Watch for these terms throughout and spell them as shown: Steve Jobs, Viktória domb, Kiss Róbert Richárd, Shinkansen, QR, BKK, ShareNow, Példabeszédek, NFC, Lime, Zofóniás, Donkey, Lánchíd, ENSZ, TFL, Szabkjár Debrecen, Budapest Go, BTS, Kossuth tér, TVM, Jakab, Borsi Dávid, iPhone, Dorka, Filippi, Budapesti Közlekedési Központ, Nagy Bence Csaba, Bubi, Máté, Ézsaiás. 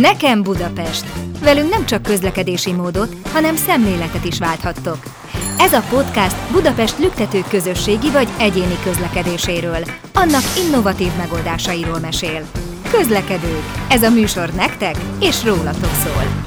Nekem Budapest! Velünk nem csak közlekedési módot, hanem szemléletet is válthattok. Ez a podcast Budapest lüktetők közösségi vagy egyéni közlekedéséről, annak innovatív megoldásairól mesél. Közlekedők! Ez a műsor nektek és rólatok szól.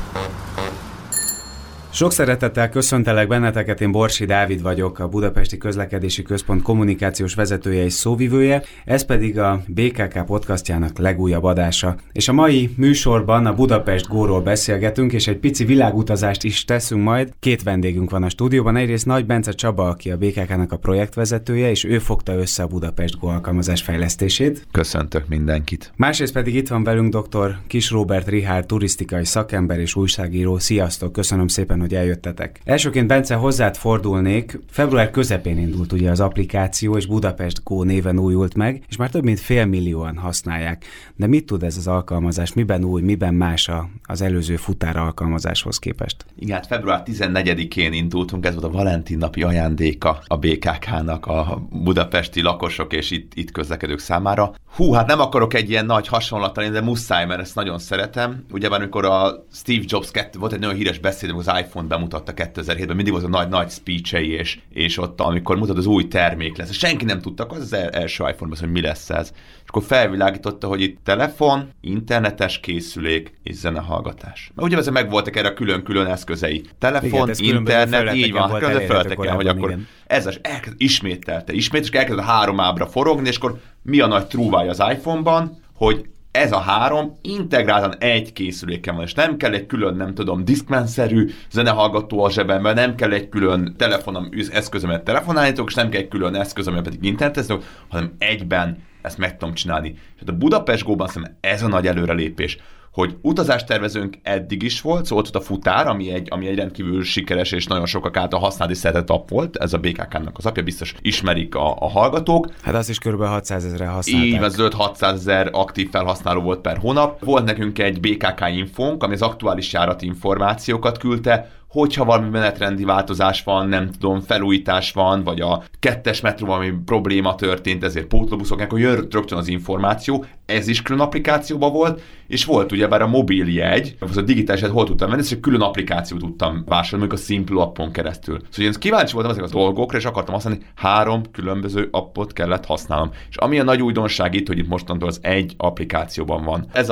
Sok szeretettel köszöntelek benneteket, én Borsi Dávid vagyok, a Budapesti Közlekedési Központ kommunikációs vezetője és szóvivője, ez pedig a BKK podcastjának legújabb adása. És a mai műsorban a Budapest Go-ról beszélgetünk, és egy pici világutazást is teszünk majd. Két vendégünk van a stúdióban, egyrészt Nagy Bence Csaba, aki a BKK-nak a projektvezetője, és ő fogta össze a Budapest Go alkalmazás fejlesztését. Köszöntök mindenkit! Másrészt pedig itt van velünk dr. Kiss Róbert Richárd, turisztikai szakember és újságíró. Sziasztok, köszönöm szépen, hogy eljöttetek. Elsőként, Bence, hozzád fordulnék. Február közepén indult ugye az applikáció, és Budapest Go néven újult meg, és már több mint 500 000-an használják. De mit tud ez az alkalmazás? Miben új, miben más az előző futár alkalmazáshoz képest? Igen, hát február 14-én indultunk, ez volt a Valentin napi ajándéka a BKK-nak a budapesti lakosok és itt közlekedők számára. Hú, hát nem akarok egy ilyen nagy hasonlattal, de muszáj, mert ezt nagyon szeretem. Ugyebár, amikor a Steve Jobs volt egy nagyon híres beszéd, az iPhone bemutatta 2007-ben, mindig volt a nagy-nagy speech-ei, és ott, amikor mutat, az új termék lesz. Senki nem tudta, az első iPhone-ban, hogy mi lesz ez. És akkor felvilágította, hogy itt telefon, internetes készülék és zenehallgatás. Mert ugyanazon megvoltak erre a külön-külön eszközei. Telefon, igen, internet, így van, különböző felületeken, hogy akkor ez az, ismételte, és elkezdett a három ábra forogni, és akkor mi a nagy trúvája az iPhone-ban, hogy ez a három integráltan egy készüléken van, és nem kell egy külön, diszkmenszerű zenehallgató a zsebemben, nem kell egy külön telefonom, eszközömet telefonálítok, és nem kell egy külön eszközömet pedig interneteztek, hanem egyben ezt meg tudom csinálni. És hát a Budapest Go-ban szerintem ez a nagy előrelépés, hogy utazástervezőnk eddig is volt, szóval ott a futár, ami egy rendkívül sikeres és nagyon sokak által használni szeretett app volt, ez a BKK-nak az appja, biztos ismerik a hallgatók. Hát az is kb. 600 000-re használták. Így, az 500-600 000 aktív felhasználó volt per hónap. Volt nekünk egy BKK infónk, ami az aktuális járati információkat küldte, hogyha valami menetrendi változás van, nem tudom, felújítás van, vagy a 2-es metró valami probléma történt, ezért pótlóbuszoknak, akkor jön rögtön az információ, ez is külön applikációban volt, és volt ugyebár a mobiljegy, az a digitális, hol tudtam venni, és külön applikációt tudtam vásárolni, mondjuk a Simple appon keresztül. Szóval én kíváncsi voltam ezek a dolgokra, és akartam használni, 3 különböző appot kellett használnom. És ami a nagy újdonság itt, hogy itt mostantól az egy applikációban van. Ez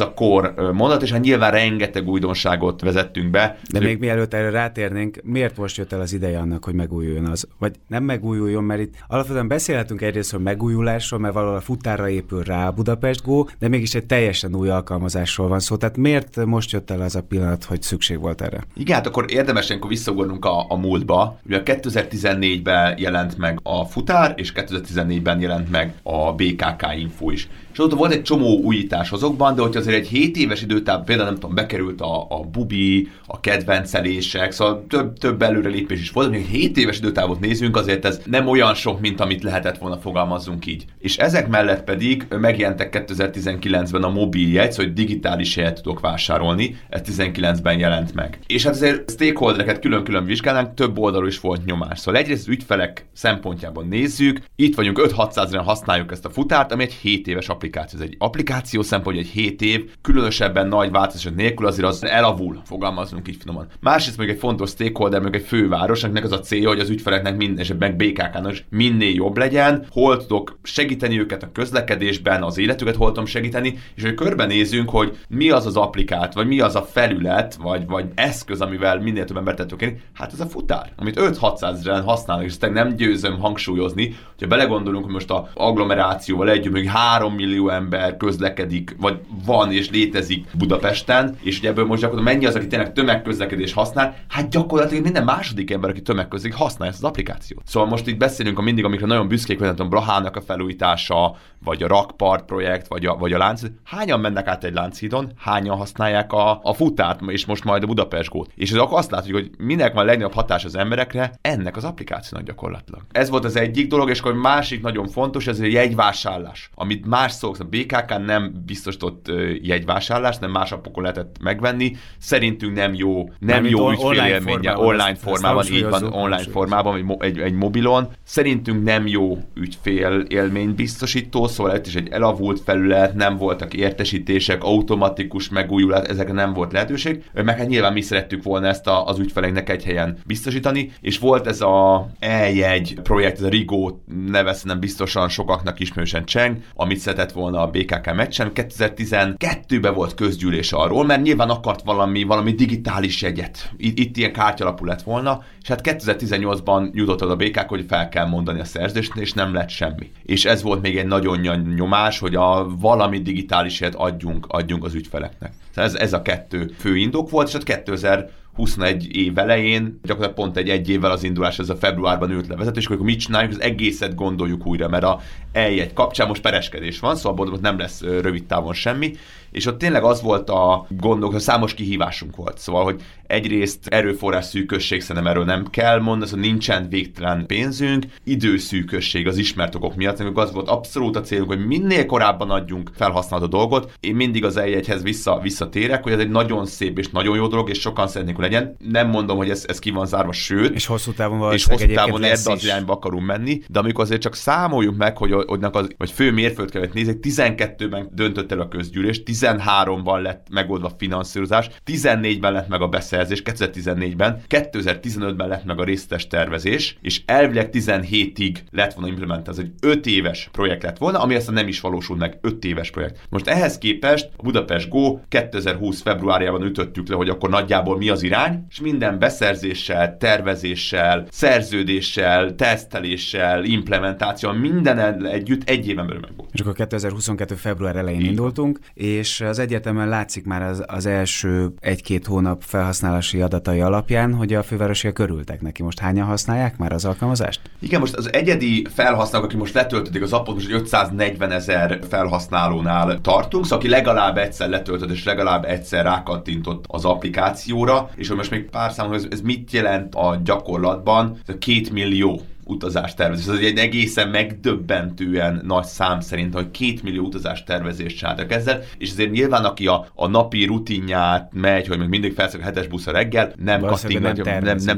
a core mondat, és hát nyilván rengeteg újdonságot vezettünk be. De még mielőtt erre rátérnénk, miért most jött el az ideje annak, hogy megújuljon az? Vagy nem megújuljon, mert itt alapvetően beszélhetünk egyrészt a megújulásról, mert valahol a futárra épül rá a Budapest Go, de mégis egy teljesen új alkalmazásról van szó. Tehát miért most jött el az a pillanat, hogy szükség volt erre? Igen, hát akkor érdemes ilyenkor visszaugornunk a múltba. Ugye 2014-ben jelent meg a futár, és 2014-ben jelent meg a BKK info is. És ott volt egy csomó újítás azokban, de hogyha azért egy 7 éves időtáv, például nem tudom, bekerült a Bubi, a kedvencelések, szóval több előrelépés is volt, hogy 7 éves időtávot nézünk, azért ez nem olyan sok, mint amit lehetett volna, fogalmazzunk így. És ezek mellett pedig megjelentek 2019-ben a mobiljegy, szóval digitális helyet tudok vásárolni, ez 19-ben jelent meg. És hát azért stakeholdereket külön-külön vizsgálnánk, több oldalról is volt nyomás. Szóval egyrészt az ügyfelek szempontjában nézzük, itt vagyunk 5-600-en használjuk ezt a futárt, ami egy 7 éves applikáció. Ez egy applikáció szempontja, egy 7 év, különösebben nagy változások nélkül azért az elavul, fogalmazunk így finoman. Másrészt még egy fontos stakeholder, még egy főváros, akinek az a célja, hogy az ügyfeleknek minden, és meg BKK-nak is minél jobb legyen, hol tudok segíteni őket a közlekedésben, az életüket hol tudom segíteni, és hogy körbenézünk, hogy mi az applikát, vagy mi az a felület, vagy eszköz, amivel minél több embert tudok érni. Hát ez a futár, amit 5-600-en használnak, és ezt nem győzöm hangsúlyozni, hogyha belegondolunk, hogy most az agglomerációval együtt még 3 millió ember közlekedik, vagy van és létezik Budapesten, és ugye ebből most gyakorlatilag mennyi az, aki tényleg tömegközlekedés használ, hát gyakorlatilag minden második ember, aki tömegközlekedik, használja ezt az applikációt. Szóval most itt beszélünk amikre nagyon büszkék vagyunk, a Blahának a felújítása, vagy a rakpart projekt, vagy a Lánchíd. Hányan mennek át egy Lánchídon, hányan használják a futárt, és most majd a Budapest Go-t. És ez akkor azt látjuk, hogy minek van a legnagyobb hatás az emberekre, ennek az applikációnak gyakorlatilag. Ez volt az egyik dolog, és akkor másik nagyon fontos, ez a jegyvásárlás, amit más passzolok, a BKK nem biztosított jegyvásárlást, nem más appokon lehetett megvenni. Szerintünk nem jó, nem jó ügyfélélménye online formában, így van, online formában, vagy egy mobilon. Szerintünk nem jó ügyfélélményt biztosító, szóval ez is egy elavult felület, nem voltak értesítések, automatikus megújulás, ezekre nem volt lehetőség. Meg hát nyilván mi szerettük volna ezt az ügyfeleknek egy helyen biztosítani, és volt ez a E-jegy projekt, ez a RIGO neve, nem biztosan sokaknak ismerősen cseng, amit szeretett volna a BKK meccsen. 2012-ben volt közgyűlés arról, mert nyilván akart valami digitális jegyet. Itt ilyen kártyalapú lett volna, és hát 2018-ban jutott oda a BKK, hogy fel kell mondani a szerződést, és nem lett semmi. És ez volt még egy nagyon nagy nyomás, hogy a valami digitális jegyet adjunk az ügyfeleknek. Ez a kettő fő indok volt, és hát 2021 év elején, gyakorlatilag pont egy évvel az indulás, ez a februárban ült le vezető, és akkor mit csináljuk, az egészet gondoljuk újra, mert a E1 kapcsán most pereskedés van, szóval ott nem lesz rövid távon semmi, és ott tényleg az volt a gondolk, hogy számos kihívásunk volt. Szóval, hogy egyrészt erőforrás szűkösség, szerintem erről nem kell mondani, szóval nincsen végtelen pénzünk, időszűkösség az ismert okok miatt, amikor az volt abszolút a célunk, hogy minél korábban adjunk felhasználható dolgot. Én mindig az E1-hez visszatérek, hogy ez egy nagyon szép és nagyon jó dolog, és sokan szeretnék, hogy legyen. Nem mondom, hogy ez ki van zárva, sőt, és hosszú távon ebbe az irányba akarunk menni, de amikor azért csak számoljuk meg, hogy fő mérföldkövet nézzük, 12-ben döntött el a közgyűlés, 13-ban lett megoldva a finanszírozás, 14-ben lett meg a beszerzés, 2014-ben, 2015-ben lett meg a részletes tervezés, és elvileg 17-ig lett volna implementálva. Ez egy 5 éves projekt lett volna, ami aztán nem is valósult meg, 5 éves projekt. Most ehhez képest a Budapest Go 2020 februárjában ütöttük le, hogy akkor nagyjából mi az irány, és minden beszerzéssel, tervezéssel, szerződéssel, teszteléssel, implementációval, minden együtt egy éven belül meg volt. És akkor 2022. február elején indultunk, és az egyetemen látszik már az első 1-2 hónap felhasználási adatai alapján, hogy a fővárosiak örültek neki. Most hányan használják már az alkalmazást? Igen, most az egyedi felhasználók, aki most letöltödik az appot, most 540 000 felhasználónál tartunk, szóval aki legalább egyszer letöltött és legalább egyszer rákattintott az applikációra, és hogy most még pár számon, ez mit jelent a gyakorlatban, ez a 2 millió utazástervezés. Ez egy egészen megdöbbentően nagy szám szerint, hogy 2 millió utazástervezést csináltak ezzel, és ezért nyilván aki a napi rutinját megy, hogy még mindig felszáll a 7-es buszra reggel, nem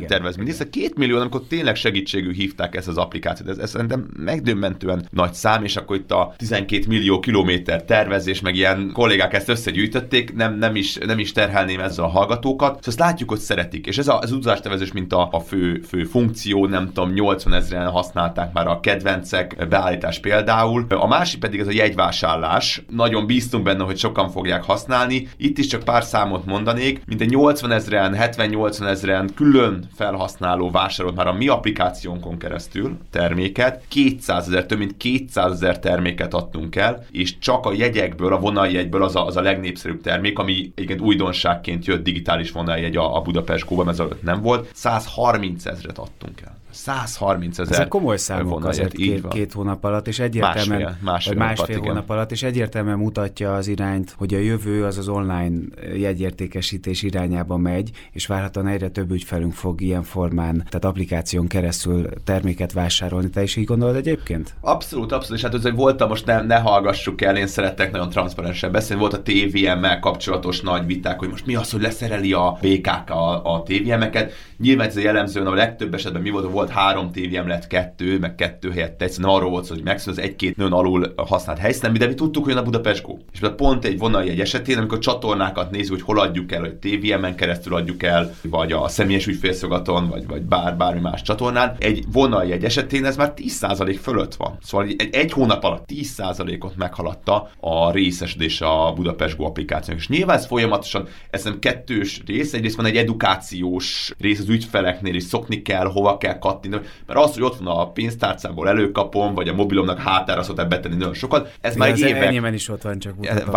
tervez mindig. Ez a 2 millió, amikor tényleg segítségül hívták ezt az applikációt. Ez szerintem megdöbbentően nagy szám, és akkor itt a 12 millió kilométer tervezés, meg ilyen kollégák ezt összegyűjtötték, nem is terhelném ezzel a hallgatókat. Szóval azt látjuk, hogy szeretik. És ez az utazástervezés, mint a fő funkció, nem tudom, 80 000-en használták már a kedvencek beállítás például. A másik pedig ez a jegyvásárlás. Nagyon bíztunk benne, hogy sokan fogják használni. Itt is csak pár számot mondanék. Mintegy 80 000-en, 70-80 000-en külön felhasználó vásárolt már a mi applikációnkon keresztül terméket. 200 000, több mint 200 000 terméket adtunk el, és csak a jegyekből, a vonaljegyből az a legnépszerűbb termék, ami egyébként újdonságként jött, digitális vonaljegy a Budapest Go-ban, ez előtt nem volt. 130 000-et adtunk el. 130 000. Ez komoly számok azért két hónap alatt, és egyértelműen másfél hónap alatt, és egyértelműen mutatja az irányt, hogy a jövő az online jegyértékesítés irányába megy, és várhatóan egyre több ügyfelünk fog ilyen formán, tehát applikáción keresztül terméket vásárolni. Te is így gondolod egyébként? Abszolút. És hát ez voltam, most ne hallgassuk el, én szeretek nagyon transzparensen beszélni. Volt a TVM-mel kapcsolatos nagy viták, hogy most mi az, hogy leszereli a BKK a TVM-eket. Nyilván ez a jellemzően a legtöbb esetben mi volt, 3 TVM lett 2, meg 2 helyett 1, szóval arról volt szó, hogy megszűnt az 1-2 nőn alul használt helyszínen, de mi tudtuk, hogy jön a Budapest Go. És pont egy vonaljegy esetén, amikor csatornákat nézzük, hogy hol adjuk el, hogy TVM-en keresztül adjuk el, vagy a személyes ügyfélszolgálaton, vagy bármi más csatornán, egy vonaljegy esetén ez már 10% fölött van. Szóval egy hónap alatt 10%-ot meghaladta a részesedés a Budapest Go applikációnak. És nyilván ez folyamatosan, ez nem kettős rész, egyrészt van egy edukációs rész az ügyfeleknél, és szokni kell, hova kell kattintani, mert az, hogy ott van a pénztárcámból előkapom, vagy a mobilomnak hátára szokták betenni nagyon sokat, ez már évek... Ennyiben is ott van, csak mutatom.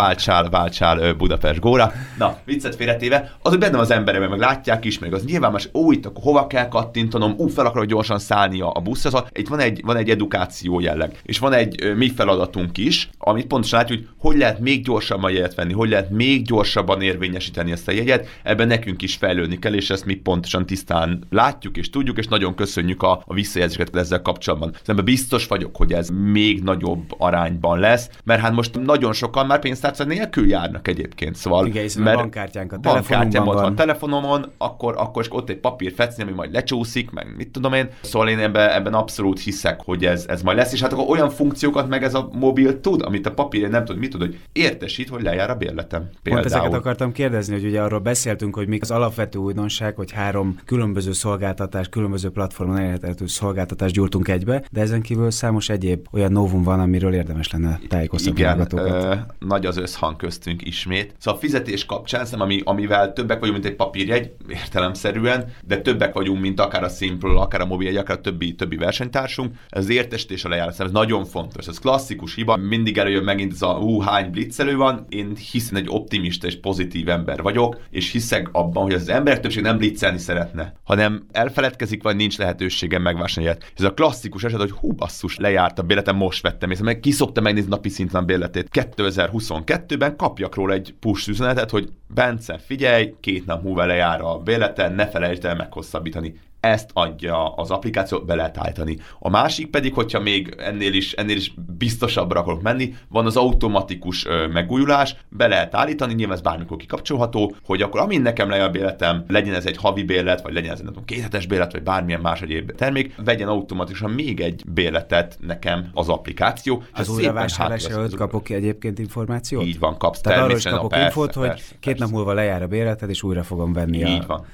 Váltsál Budapest Go-ra. Na, viccet félretéve, az, hogy bennem az emberem, meg látják is, meg az nyilván más, itt akkor hova kell kattintanom, fel akarok gyorsan szállni a buszra, szóval itt van egy edukáció jelleg, és van egy mi feladatunk is, amit pontosan látjuk, hogy lehet még gyorsabban jegyet venni, hogy lehet még gyorsabban érvényesíteni ezt a jegyet, ebben nekünk is fejlődni kell, és ezt mi pontosan tisztán látjuk és tudjuk, és nagyon köszönjük a visszajelzéseket ezzel kapcsolatban. Szerintem biztos vagyok, hogy ez még nagyobb arányban lesz, mert hát most nagyon sokan már pénztárca nélkül járnak egyébként, szóval. Igen, hiszen a bankkártyánk a telefonomban van. A telefonomon, akkor ott egy papír fecni, ami majd lecsúszik, meg mit tudom én. Szóval én ebben abszolút hiszek, hogy ez majd lesz, és hát akkor olyan funkciókat meg ez a mobil tud, amit a papír nem tud, mit tud, hogy értesít, hogy lejár a bérletem. Például. Pont ezeket akartam kérdezni, hogy ugye arról beszéltünk, hogy mik az alapvető újdonság, hogy három különböző szolgáltatás, különböző platformon elérhető szolgáltatást gyúrtunk egybe, de ezen kívül számos egyéb olyan novum van, amiről érdemes lenne tájékoztatni hallgatókat. Nagy az összhang köztünk ismét. Szóval a fizetés kapcsán, amivel többek vagyunk, mint egy papírjegy, értelemszerűen, de többek vagyunk, mint akár a Simple, akár a mobiljegy, akár a többi versenytársunk. Ez értesítés a lejárat, ez nagyon fontos. Ez klasszikus hiba, mindig előjön megint ez a hány blitzelő van. Én hiszem, egy optimista és pozitív ember vagyok, és hiszek abban, hogy az emberek többség nem blitzelni szeretne, hanem elfeledkezik, vagy nincs lehetőségem megvásárolni. Ez a klasszikus eset, hogy hú basszus, lejárt a bérletem, most vettem, és meg ki szokta megnézni napi szintlen bérletét. 2022-ben kapjak róla egy push üzenetet, hogy Bence, figyelj, 2 nap múlva lejár a bérleten, ne felejtsd el meghosszabbítani. Ezt adja az applikáció, be lehet állítani. A másik pedig, hogyha még ennél is biztosabbra akarok menni, van az automatikus megújulás, be lehet állítani, nyilván ez bármikor kikapcsolható, hogy akkor amint nekem lejár a bérletem, legyen ez egy havi bérlet, vagy legyen ez egy 2 hetes bérlet, vagy bármilyen más egyéb termék, vegyen automatikusan még egy bérletet nekem az applikáció. Az újravásárlás előtt kapok ki egyébként információt? Így van, kapsz. Tehát arról is kapok infót, hogy persze, 2 nap múlva lejár a bérleted, és újra fogom venni. Így van.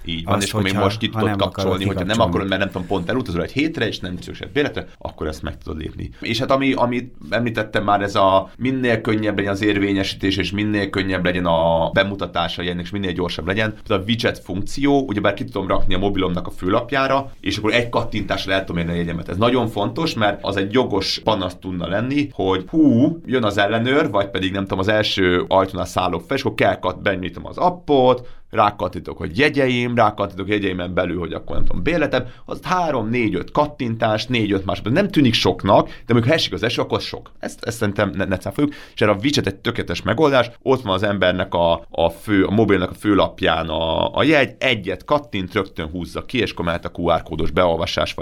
És még most ki tudod kapcsolni, hogyha nem akarod, mert nem tudom, pont elutazol egy hétre, és nem szükséged béletre, akkor ezt meg tudod lépni. És hát amit említettem már, ez a minél könnyebb legyen az érvényesítés, és minél könnyebb legyen a bemutatása ennek, és minél gyorsabb legyen. Ez a widget funkció, ugyebár ki tudom rakni a mobilomnak a főlapjára, és akkor egy kattintásra el tudom érni a jegyemet. Ez nagyon fontos, mert az egy jogos panasz tudna lenni, hogy hú, jön az ellenőr, vagy pedig nem tudom, az első ajtónál szállok fel, és akkor kell benyitom az appot, rákattítok, hogy jegyeim, rákattítok jegyeimen belül, hogy akkor nem tudom, bérletem, az 3-4-5 kattintás, 4-5 másodperc, nem tűnik soknak, de amikor esik az eső, akkor sok. Ezt szerintem ne cáfoljuk, és erre a widget egy tökéletes megoldás, ott van az embernek a mobilnak a főlapján a jegy, egyet kattint, rögtön húzza ki, és akkor mehet a QR kódos beolvasás,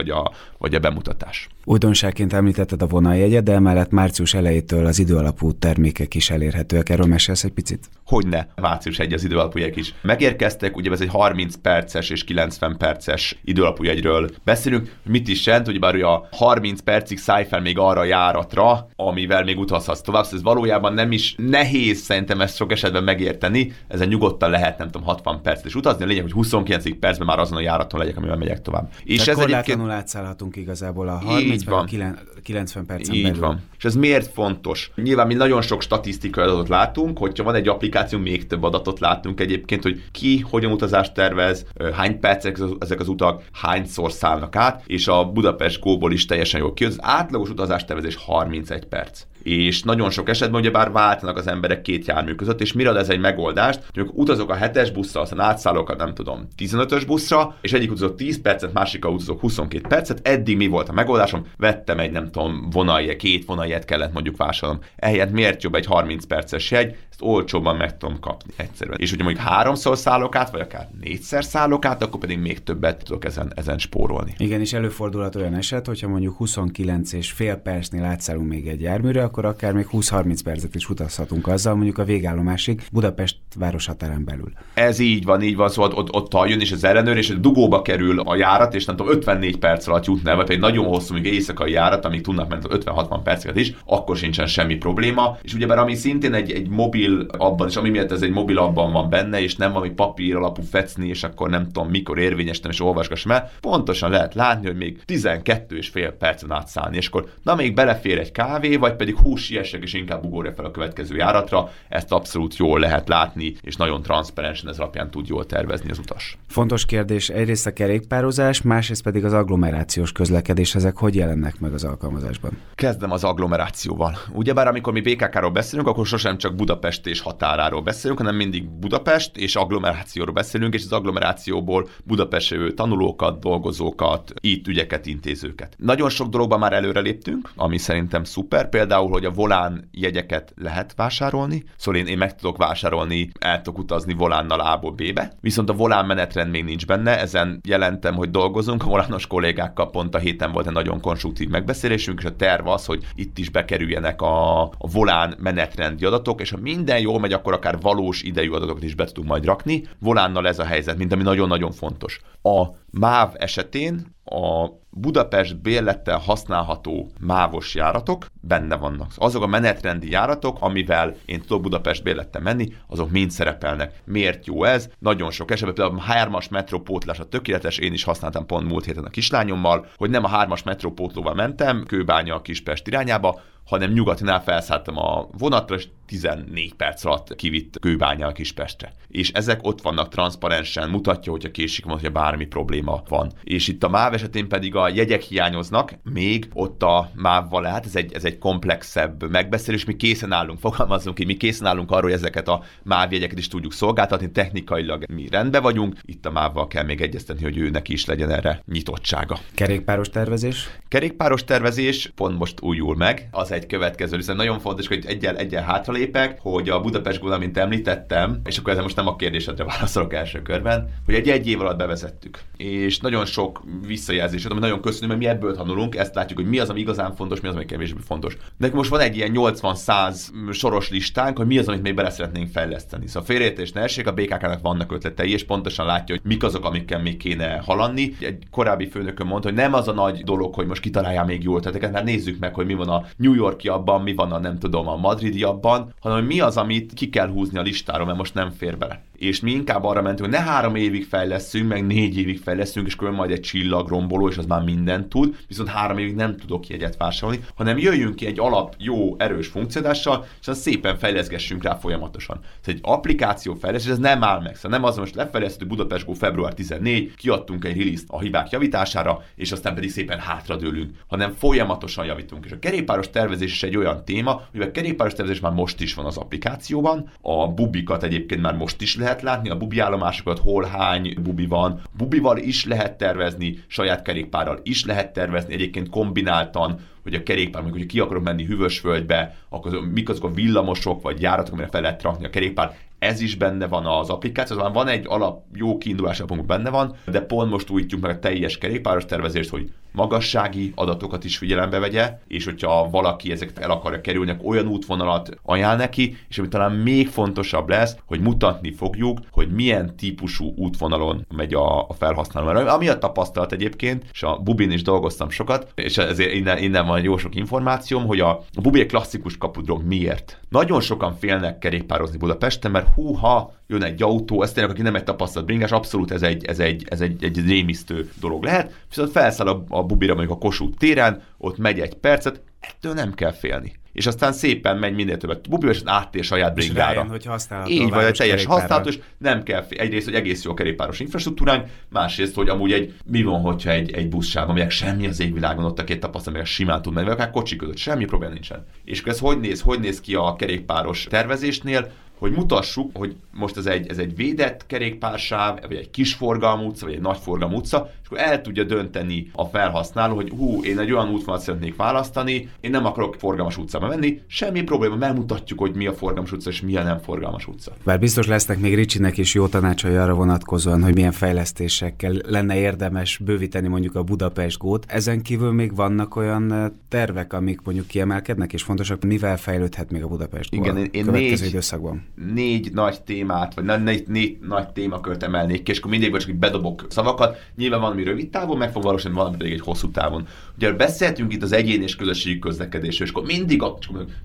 vagy a bemutatás. Újdonságként említetted a vonaljegyet, de emellett március elejétől az időalapú termékek is elérhetőek. Erről mesélsz egy picit? Hogyne, március 1 az időalapú jegyek is. Megérkeztek, ugye ez egy 30 perces és 90 perces időalapú jegyről beszélünk. Mit is jelent, ugyebár a 30 percig szállj fel még arra a járatra, amivel még utazhatsz tovább. Szóval ez valójában nem is nehéz szerintem ezt sok esetben megérteni. Ezen nyugodtan lehet, nem tudom, 60 percet is utazni. A lényeg, hogy 29. percben már azon a járaton legyek, amivel megyek tovább. És ez egyébként átszállhatunk igazából a 90 percen belül. Így van. És ez miért fontos? Nyilván mi nagyon sok statisztikai adatot látunk, hogyha van egy applikáció, még több adatot látunk egyébként, hogy ki hogyan utazást tervez, hány percek ezek az utak, hányszor szállnak át, és a Budapest Go-ból is teljesen jól kijön. Az átlagos utazástervezés 31 perc. És nagyon sok esetben ugyebár váltanak az emberek 2 jármű között, és mire ad ez egy megoldást, hogy utazok a 7-es buszra, aztán átszállok a 15-ös buszra, és egyik utazok 10 percet, másik utazok 22 percet, eddig mi volt a megoldásom? Vettem egy vonaljegyet, 2 vonaljegyet kellett mondjuk vásárolnom. Ehelyett miért jobb egy 30 perces jegy, ezt olcsóbban meg tudom kapni egyszerűen. És ugye mondjuk 3-szor szállok át, vagy akár 4-szer szállok át, akkor pedig még többet tudok ezen spórolni. Igen, és előfordulhat olyan eset, hogyha mondjuk 29 és fél percnél átszállunk még egy járműre, akkor akár még 20-30 percet is utazhatunk azzal, mondjuk a végállomásig Budapest város határán belül. Ez így van, szóval ott jön is az ellenőr, és dugóba kerül a járat, és nem tudom, 54 perc alatt jutna el, vagy egy nagyon hosszú, még éjszakai járat, amíg tudnak menni 50-60 percet is, akkor sincsen semmi probléma. És ugyebár ami szintén egy mobil abban, és ami miatt ez egy mobil abban van benne, és nem valami papír alapú fecni, és akkor nem tudom, mikor érvényesítem, és olvasgassam el, pontosan lehet látni, hogy még 12 és fél percen átszállni, és akkor na még belefér egy kávé, vagy pedig hú, siessek, és inkább ugorja fel a következő járatra, ezt abszolút jól lehet látni, és nagyon transzparensen ez alapján tud jól tervezni az utas. Fontos kérdés, egyrészt a kerékpározás, másrészt pedig az agglomerációs közlekedés, ezek hogy jelennek meg az alkalmazásban? Kezdem az agglomerációval. Ugyebár amikor mi BKK-ról beszélünk, akkor sosem csak Budapest és határáról beszélünk, hanem mindig Budapest és agglomerációról beszélünk, és az agglomerációból Budapest tanulókat, dolgozókat, itt ügyeket, intézőket. Nagyon sok dologban már előreléptünk, ami szerintem szuper, például hogy a Volán jegyeket lehet vásárolni, szóval én meg tudok vásárolni, el tudok utazni Volánnal A-ból B-be, viszont a Volán menetrend még nincs benne, ezen jelentem, hogy dolgozunk, a volános kollégákkal pont a héten volt egy nagyon konstruktív megbeszélésünk, és a terv az, hogy itt is bekerüljenek a Volán menetrendi adatok, és ha minden jól megy, akkor akár valós idejű adatokat is be tudunk majd rakni. Volánnal ez a helyzet, mint ami nagyon-nagyon fontos. A MÁV esetén a Budapest bérlettel használható mávos járatok benne vannak. Azok a menetrendi járatok, amivel én tudok Budapest bérlettel menni, azok mind szerepelnek. Miért jó ez? Nagyon sok esetben például a 3-as metrópótlása tökéletes, én is használtam pont múlt héten a kislányommal, hogy nem a 3-as metrópótlóval mentem, Kőbánya-Kispest irányába, hanem nyugatinál felszálltam a vonatra, és 14 perc alatt kivitt Kőbánya-Kispestre. És ezek ott vannak transzparensen, mutatja, hogyha késik van, hogyha bármi probléma van. És itt a MÁV esetén pedig a jegyek hiányoznak, még ott a MÁV-val lehet, ez egy komplexebb megbeszélés, mi készen állunk, fogalmazunk ki, mi készen állunk arról, hogy ezeket a MÁV jegyeket is tudjuk szolgáltatni, technikailag mi rendben vagyunk, itt a MÁV-val kell még egyeztetni, hogy ő neki is legyen erre nyitottsága. Kerékpáros tervezés? Kerékpáros tervezés pont most újul meg, az egy következő, hiszen nagyon fontos, hogy egyen hátralépek, hogy a Budapest-Gula, mint említettem, és akkor ezzel most nem a kérdésedre válaszolok első körben, hogy egy év alatt bevezettük. És nagyon sok visszajelzés, ami nagyon köszönöm, mert mi ebből tanulunk, ezt látjuk, hogy mi az, ami igazán fontos, mi az, ami kevésbé fontos. De most van egy ilyen 80-100 soros listánk, hogy mi az, amit még bele szeretnénk fejleszteni. Szóval félreértés ne essék, a BKK-nak vannak ötletei, és pontosan látja, hogy mik azok, amikkel még kéne haladni. Egy korábbi főnököm mondta, hogy nem az a nagy dolog, hogy most kitaláljál még jó ötleteket, mert nézzük meg, hogy mi van a New Yorkiabban, mi van a nem tudom a madridiabban, hanem mi az, amit ki kell húzni a listáról, mert most nem fér bele. És mi inkább arra mentünk, hogy ne 3 évig fejleszünk, meg 4 évig fejleszünk, és külön majd egy csillagromboló, és az már mindent tud, viszont 3 évig nem tudok jegyet vásárolni, hanem jöjjünk ki egy alap jó, erős funkcionással, és azt szépen fejleszgessünk rá folyamatosan. Szóval egy applikáció fejlesztés, ez nem áll meg. Szóval nem az, most lefejlesztő Budapest-Go február 14, kiadtunk egy release-t a hibák javítására, és aztán pedig szépen hátradőlünk, hanem folyamatosan javítunk. És a kerékpáros tervezés is egy olyan téma, hogy a kerékpáros tervezés már most is van az applikációban, a bubikat egyébként már most is lehet látni, a bubi állomásokat, hol hány bubi van. Bubival is lehet tervezni, saját kerékpárral is lehet tervezni, egyébként kombináltan, hogy a kerékpár, mondjuk, hogyha ki akarok menni Hűvösvölgybe, akkor mik azok a villamosok vagy járatok, amire fel lehet rakni a kerékpár. Ez is benne van az applikáció, aztán van egy alap, jó kiindulási alapunk benne van, de pont most újítjuk meg a teljes kerékpáros tervezést, hogy magassági adatokat is figyelembe vegye, és hogyha valaki ezeket el akarja kerülni, akkor olyan útvonalat ajánl neki, és ami talán még fontosabb lesz, hogy mutatni fogjuk, hogy milyen típusú útvonalon megy a felhasználó. Ami a tapasztalat egyébként, és a Bubin is dolgoztam sokat, és ezért innen van jó sok információm, hogy a Bubi egy klasszikus kapudrog miért. Nagyon sokan félnek kerékpározni Budapesten, mert húha, jön egy autó, ez tényleg, aki nem egy tapasztalt bringás, abszolút ez egy rémisztő dolog lehet, viszont felszáll a Bubira mondjuk a Kossuth téren, ott megy egy percet, ettől nem kell félni. És aztán szépen megy minél többet Bubi, és áttér saját bringára. És rájön, hogy használható. Így vagy, teljes használatos, nem kell félni. Egyrészt, hogy egész jó a kerékpáros infrastruktúránk, másrészt, hogy amúgy mi van, hogyha egy buszsáv, amelyek semmi az égvilágon, ott a két tapasztalat, amelyek simán tud menni, akár kocsi között, semmi probléma nincsen. És akkor ez hogy néz ki a kerékpáros tervezésnél, hogy mutassuk, hogy most ez egy védett kerékpársáv, vagy egy kis forgalmú utca, vagy egy nagy forgalmú utca, és akkor el tudja dönteni a felhasználó, hogy én egy olyan útvonalat szeretnék választani, én nem akarok forgalmas utcába menni, semmi probléma, megmutatjuk, hogy mi a forgalmas utca, és mi a nem forgalmas utca. Bár biztos lesznek még Ricsinek is jó tanácsai arra vonatkozóan, hogy milyen fejlesztésekkel lenne érdemes bővíteni mondjuk a Budapest-Gót. Ezen kívül még vannak olyan tervek, amik mondjuk kiemelkednek, és fontosak, mivel fejlődhet még a Budapest-Gó. Igen, én következő időszakban. 4 nagy témát, vagy 4 nagy témakört emelnék ki, és akkor mindig csak bedobok szavakat. Nyilván van, ami rövid távon, meg fog valósítani, valami pedig egy hosszú távon. Ugye beszéltünk itt az egyén és közösségi közlekedésről, és akkor mindig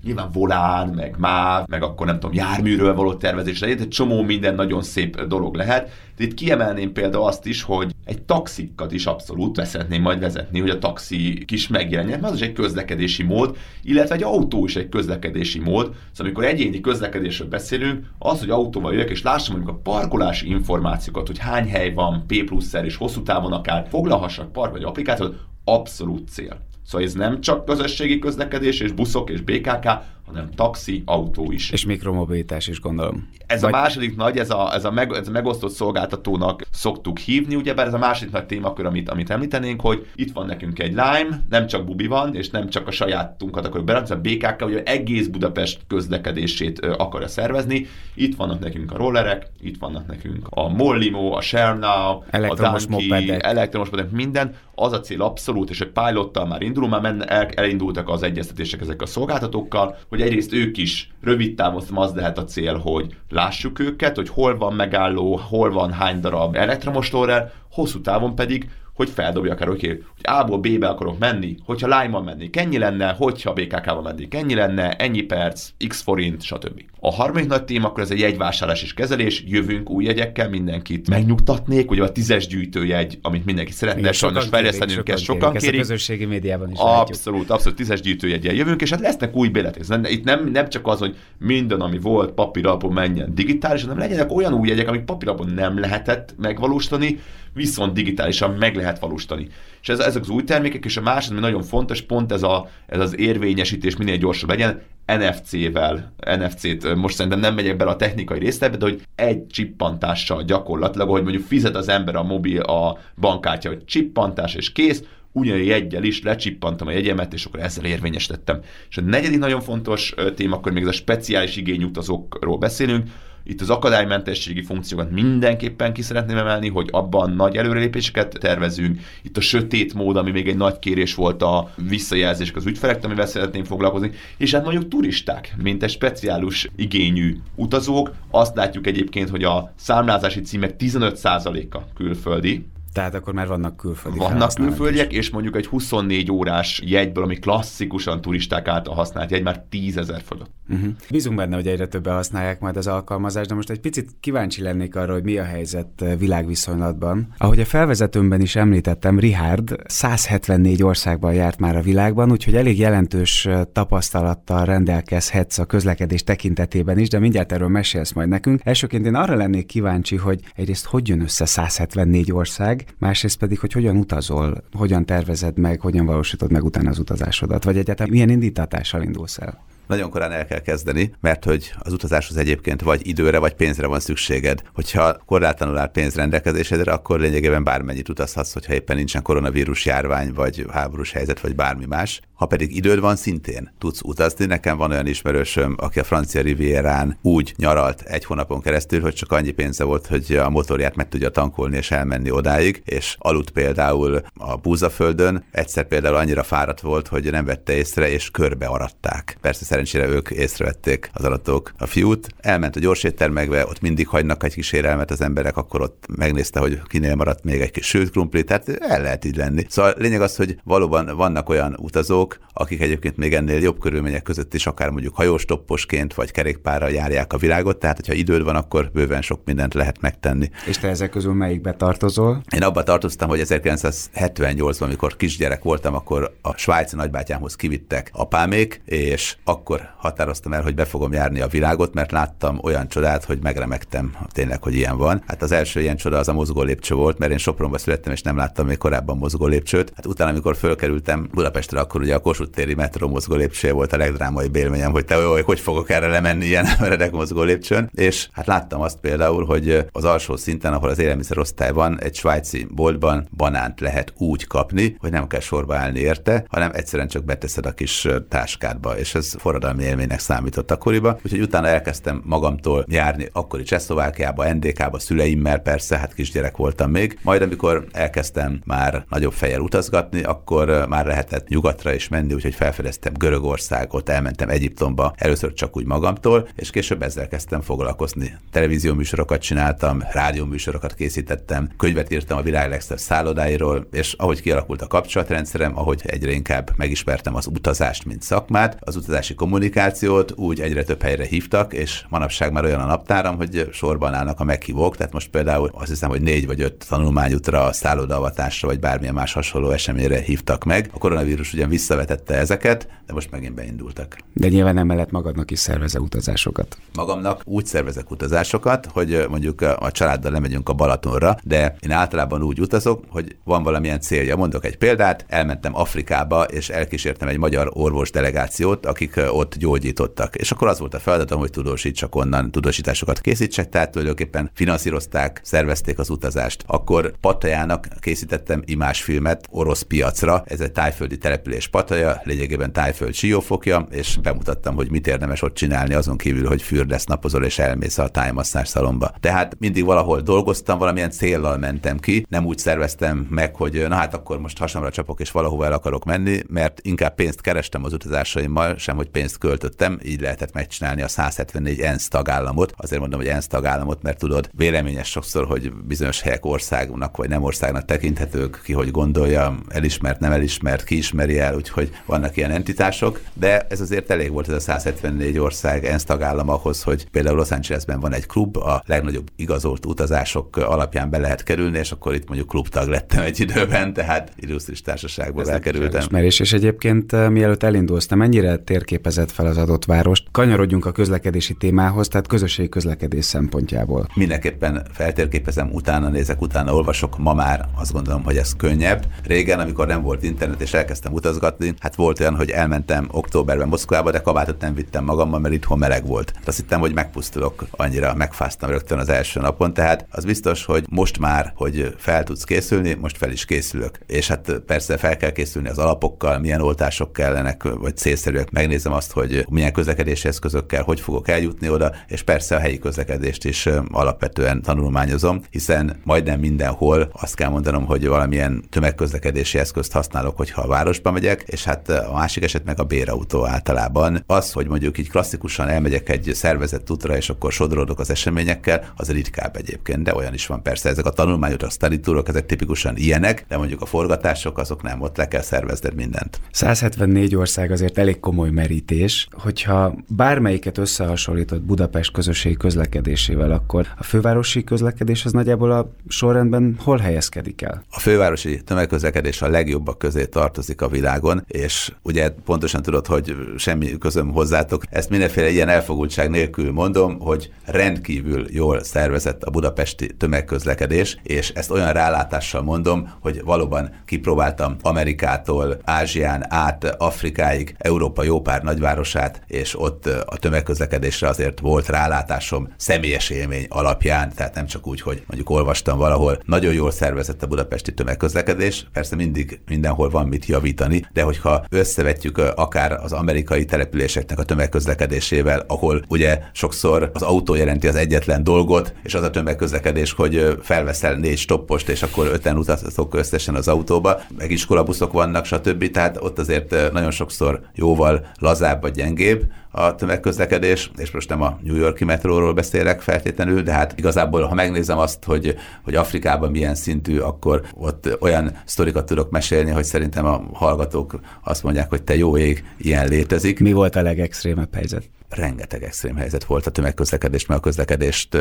nyilván Volán, meg MÁV, meg akkor nem tudom, járműről való tervezés, egy csomó minden nagyon szép dolog lehet. De itt kiemelném például azt is, hogy egy taxikat is abszolút beszeretném majd vezetni, hogy a taxi is megjelenjen, mert az is egy közlekedési mód, illetve egy autó is egy közlekedési mód. Szóval amikor egyéni közlekedésről beszélünk, az, hogy autóval jöjjek és lássam mondjuk a parkolási információkat, hogy hány hely van, P+-szer és hosszú távon akár foglalhassak park vagy applikációt, abszolút cél. Szóval ez nem csak közösségi közlekedés és buszok és BKK, hanem taxi, autó is. És mikromobilitás is, gondolom. Ez a második nagy, ez a megosztott szolgáltatónak szoktuk hívni, ugyebár ez a második nagy témakör, amit említenénk, hogy itt van nekünk egy Lime, nem csak Bubi van, és nem csak a sajátunkat akarjuk berakni, a BKK, ugye egész Budapest közlekedését akarja szervezni. Itt vannak nekünk a rollerek, itt vannak nekünk a MOL Limo, a ShareNow, a Donkey, elektromos mopedek, minden. Az a cél abszolút, és egy pilottal már indul, már elindultak az egyeztetések ezek a szolgáltatókkal, hogy egyrészt ők is rövid távon az lehet a cél, hogy lássuk őket, hogy hol van megálló, hol van hány darab elektromos roller, hosszú távon pedig, hogy feldobja akár, hogy A-ból B-be akarok menni, hogyha Lime-mal mennék, ennyi lenne, hogyha BKK-val mennék, ennyi lenne, ennyi perc, x forint, stb. A harmadik nagy téma, akkor ez egy jegyvásárlás és kezelés, jövünk új jegyekkel, mindenkit megnyugtatnék, ugye a 10-es gyűjtőjegy, amit mindenki szeretne, sajnos fejlesztenünk ezt, sokan kérik. Ezt a közösségi médiában is látjuk. Abszolút 10-es gyűjtőjegyel jövünk, és hát lesznek új bérletek. Itt nem csak az, hogy minden, ami volt papíralapon menjen digitális, hanem legyenek olyan új jegyek, amik papíralapon nem lehetett megvalósítani, viszont digitálisan meg lehet valósítani. És ezek az új termékek, és a másik, ami nagyon fontos pont, ez az érvényesítés minél gyorsabb legyen, NFC-vel, NFC-t most szerintem nem megyek bele a technikai részletbe, de hogy egy csippantással gyakorlatilag, hogy mondjuk fizet az ember a bankkártya, hogy csippantás és kész, ugyanúgy jeggyel is lecsippantam a jegyemet, és akkor ezzel érvényesítettem. És a negyedik nagyon fontos téma, akkor még ez a speciális igényű utazókról beszélünk. Itt az akadálymentességi funkciókat mindenképpen ki szeretném emelni, hogy abban nagy előrelépéseket tervezünk. Itt a sötét mód, ami még egy nagy kérés volt a visszajelzések az ügyfelek, amivel szeretném foglalkozni. És hát mondjuk turisták, mint egy speciális igényű utazók. Azt látjuk egyébként, hogy a számlázási címek 15%-a külföldi. Tehát akkor már vannak külföldiek. Vannak külföldiek, és mondjuk egy 24 órás jegyből, ami klasszikusan turisták által használt jegy, már 10 000 fölött. Uh-huh. Bízunk benne, hogy egyre többen használják majd az alkalmazást, de most egy picit kíváncsi lennék arra, hogy mi a helyzet világviszonylatban. Ahogy a felvezetőmben is említettem, Richárd 174 országban járt már a világban, úgyhogy elég jelentős tapasztalattal rendelkezhetsz a közlekedés tekintetében is, de mindjárt erről mesélsz majd nekünk. Elsőként én arra lennék kíváncsi, hogy egyrészt hogy jön össze 174 ország, másrészt pedig, hogy hogyan utazol, hogyan tervezed meg, hogyan valósítod meg utána az utazásodat, vagy egyáltalán milyen indítatással indulsz el? Nagyon korán el kell kezdeni, mert hogy az utazáshoz egyébként vagy időre, vagy pénzre van szükséged. Hogyha korlátlanul áll pénz rendelkezésedre, akkor lényegében bármennyit utazhatsz, hogyha éppen nincsen koronavírus járvány, vagy háborús helyzet, vagy bármi más. Ha pedig időd van, szintén tudsz utazni. Nekem van olyan ismerősöm, aki a francia rivierán úgy nyaralt egy hónapon keresztül, hogy csak annyi pénze volt, hogy a motorját meg tudja tankolni és elmenni odáig, és aludt például a búzaföldön, egyszer például annyira fáradt volt, hogy nem vette észre, és körbe aratták. Persze szerencsére ők észrevették, az aratók, a fiút. Elment a gyorséttermekbe, ott mindig hagynak egy kísérelmet az emberek, akkor ott megnézte, hogy kinél maradt még egy kis sült krumpli, tehát el lehet így lenni. Szóval lényeg az, hogy valóban vannak olyan utazók, akik egyébként még ennél jobb körülmények között is akár mondjuk hajóstopposként vagy kerékpárral járják a világot, tehát hogyha időd van, akkor bőven sok mindent lehet megtenni. És te ezek közül melyikbe tartozol? Én abba tartoztam, hogy 1978-ban, amikor kisgyerek voltam, akkor a svájci nagybátyámhoz kivittek apámék, és akkor határoztam el, hogy be fogom járni a világot, mert láttam olyan csodát, hogy megremegtem tényleg, hogy ilyen van. Hát az első ilyen csoda az a mozgó lépcső volt, mert én Sopronba születtem, és nem láttam még korábban mozgó lépcsőt. Hát utána, amikor fölkerültem Budapestre, akkor ugye a Kossuth téri metró mozgó lépcsője volt a legdrámaibb élményem, hogy hogy fogok erre lemenni ilyen meredek mozgó lépcsőn. És hát láttam azt például, hogy az alsó szinten, ahol az élelmiszerosztály van, egy svájci boltban banánt lehet úgy kapni, hogy nem kell sorba állni érte, hanem egyszerűen csak beteszed a kis táskádba, és ez forradalmi élménynek számított akkoriban, úgyhogy utána elkezdtem magamtól járni akkori Csehszlovákiába, NDK-ba, szüleimmel persze, hát kisgyerek voltam még. Majd amikor elkezdtem már nagyobb fejjel utazgatni, akkor már lehetett nyugatra is menni, úgyhogy felfedeztem Görögországot, elmentem Egyiptomba, először csak úgy magamtól, és később ezzel kezdtem foglalkozni. Televízió műsorokat csináltam, rádió műsorokat készítettem, könyvet írtam a világ legszebb szállodáiról, és ahogy kialakult a kapcsolatrendszerem, ahogy egyre inkább megismertem az utazást, mint szakmát, az utazási kommunikációt, úgy egyre több helyre hívtak, és manapság már olyan a naptáram, hogy sorban állnak a meghívók, tehát most például azt hiszem, hogy 4 vagy 5 tanulmányútra, szállodaavatásra, vagy bármilyen más hasonló eseményre hívtak meg. A koronavírus ugyan visszavetette ezeket, de most megint beindultak. De nyilván emellett magadnak is szervezel utazásokat. Magamnak úgy szervezek utazásokat, hogy mondjuk a családdal lemegyünk a Balatonra, de én általában úgy utazok, hogy van valamilyen célja. Mondok egy példát, elmentem Afrikába, és elkísértem egy magyar orvos delegációt, akik ott gyógyítottak. És akkor az volt a feladatom, hogy tudósítsak onnan, tudósításokat készítsek, tehát tulajdonképpen finanszírozták, szervezték az utazást. Akkor Pattajának készítettem imásfilmet orosz piacra, ez egy tájföldi település Pattaja, lényegében tájföld siófokja, és bemutattam, hogy mit érdemes ott csinálni, azon kívül, hogy fürdesz, napozol és elmész a tájmasszázs szalomba. Tehát mindig valahol dolgoztam, valamilyen céllal mentem ki, nem úgy szerveztem meg, hogy na hát akkor most hasamra csapok és valahova el akarok menni, mert inkább pénzt kerestem az utazásaimmal, sem hogy pénzt költöttem, így lehetett megcsinálni a 174 ENSZ tagállamot. Azért mondom, hogy ENSZ tagállamot, mert tudod, véleményes sokszor, hogy bizonyos helyek országnak vagy nem országnak tekinthetők, ki hogy gondolja, elismert, nem elismert, ki ismeri el, úgyhogy vannak ilyen entitások, de ez azért elég volt ez a 174 ország ENSZ tagállam ahhoz, hogy például Los Angelesben van egy klub, a legnagyobb igazolt utazások alapján be lehet kerülni, és akkor itt mondjuk klubtag lettem egy időben, tehát illusztris társaságból elkerültem. És egyébként mielőtt elindultam, mennyire térképezett fel az adott várost? Kanyarodjunk a közlekedési témához, tehát közösségi közlekedés szempontjából. Mindenképpen feltérképezem, utána nézek, utána olvasok, ma már azt gondolom, hogy ez könnyebb. Régen, amikor nem volt internet és elkezdtem utazgatni, hát volt olyan, hogy elmentem októberben Moszkvába, de kabátot nem vittem magammal, mert itthon meleg volt. Hát azt hittem, hogy megpusztulok, annyira megfáztam rögtön az első napon, tehát az biztos, hogy most már, hogy fel tudsz készülni, most fel is készülök. És hát persze fel kell készülni az alapokkal, milyen oltások kellenek, vagy célszerűek, megnézem azt, hogy milyen közlekedési eszközökkel, hogy fogok eljutni oda, és persze a helyi közlekedést is alapvetően tanulmányozom, hiszen majdnem mindenhol azt kell mondanom, hogy valamilyen tömegközlekedési eszközt használok, hogyha a városba megyek, és hát a másik eset meg a bérautó általában. Az, hogy mondjuk így klasszikusan elmegyek egy szervezett útra, és akkor sodródok az eseményekkel, az ritkább egyébként, de olyan is van persze. Ezek a tanulmányutak, study tourok, ezek tipikusan ilyenek, de mondjuk a forgatások azok nem, ott le kell szervezned mindent. 174 ország azért elég komoly merítés, hogyha bármelyiket összehasonlított Budapest közösségi közlekedésével, akkor a fővárosi közlekedés az nagyjából a sorrendben hol helyezkedik el? A fővárosi tömegközlekedés a legjobbak közé tartozik a világon, és ugye pontosan tudod, hogy semmi közöm hozzátok, ezt mindenféle ilyen elfogultság nélkül mondom, hogy rendkívül jól szervezett a budapesti tömegközlekedés, és ezt olyan rálátással mondom, hogy valóban kipróbáltam Amerikától, Ázsián át Afrikáig, Európa jó pár nagyvárosát, és ott a tömegközlekedésre azért volt rálátásom személyes élmény alapján, tehát nem csak úgy, hogy mondjuk olvastam valahol. Nagyon jól szervezett a budapesti tömegközlekedés, persze mindig mindenhol van mit javítani, de hogyha összevetjük akár az amerikai településeknek a tömegközlekedésével, ahol ugye sokszor az autó jelenti az egyetlen dolgot, és az a tömegközlekedés, hogy felveszel 4 stoppost, és akkor 5-en utaztok összesen az autóba, meg iskolabuszok vannak, stb. Tehát ott azért nagyon sokszor jóval lazább vagy gyengébb a tömegközlekedés, és most nem a New Yorki metróról beszélek feltétlenül, de hát igazából, ha megnézem azt, hogy Afrikában milyen szintű, akkor ott olyan sztorikat tudok mesélni, hogy szerintem a hallgatók azt mondják, hogy te jó ég, ilyen létezik. Mi volt a legextrémebb helyzet? Rengeteg extrém helyzet volt a tömegközlekedést, meg a közlekedést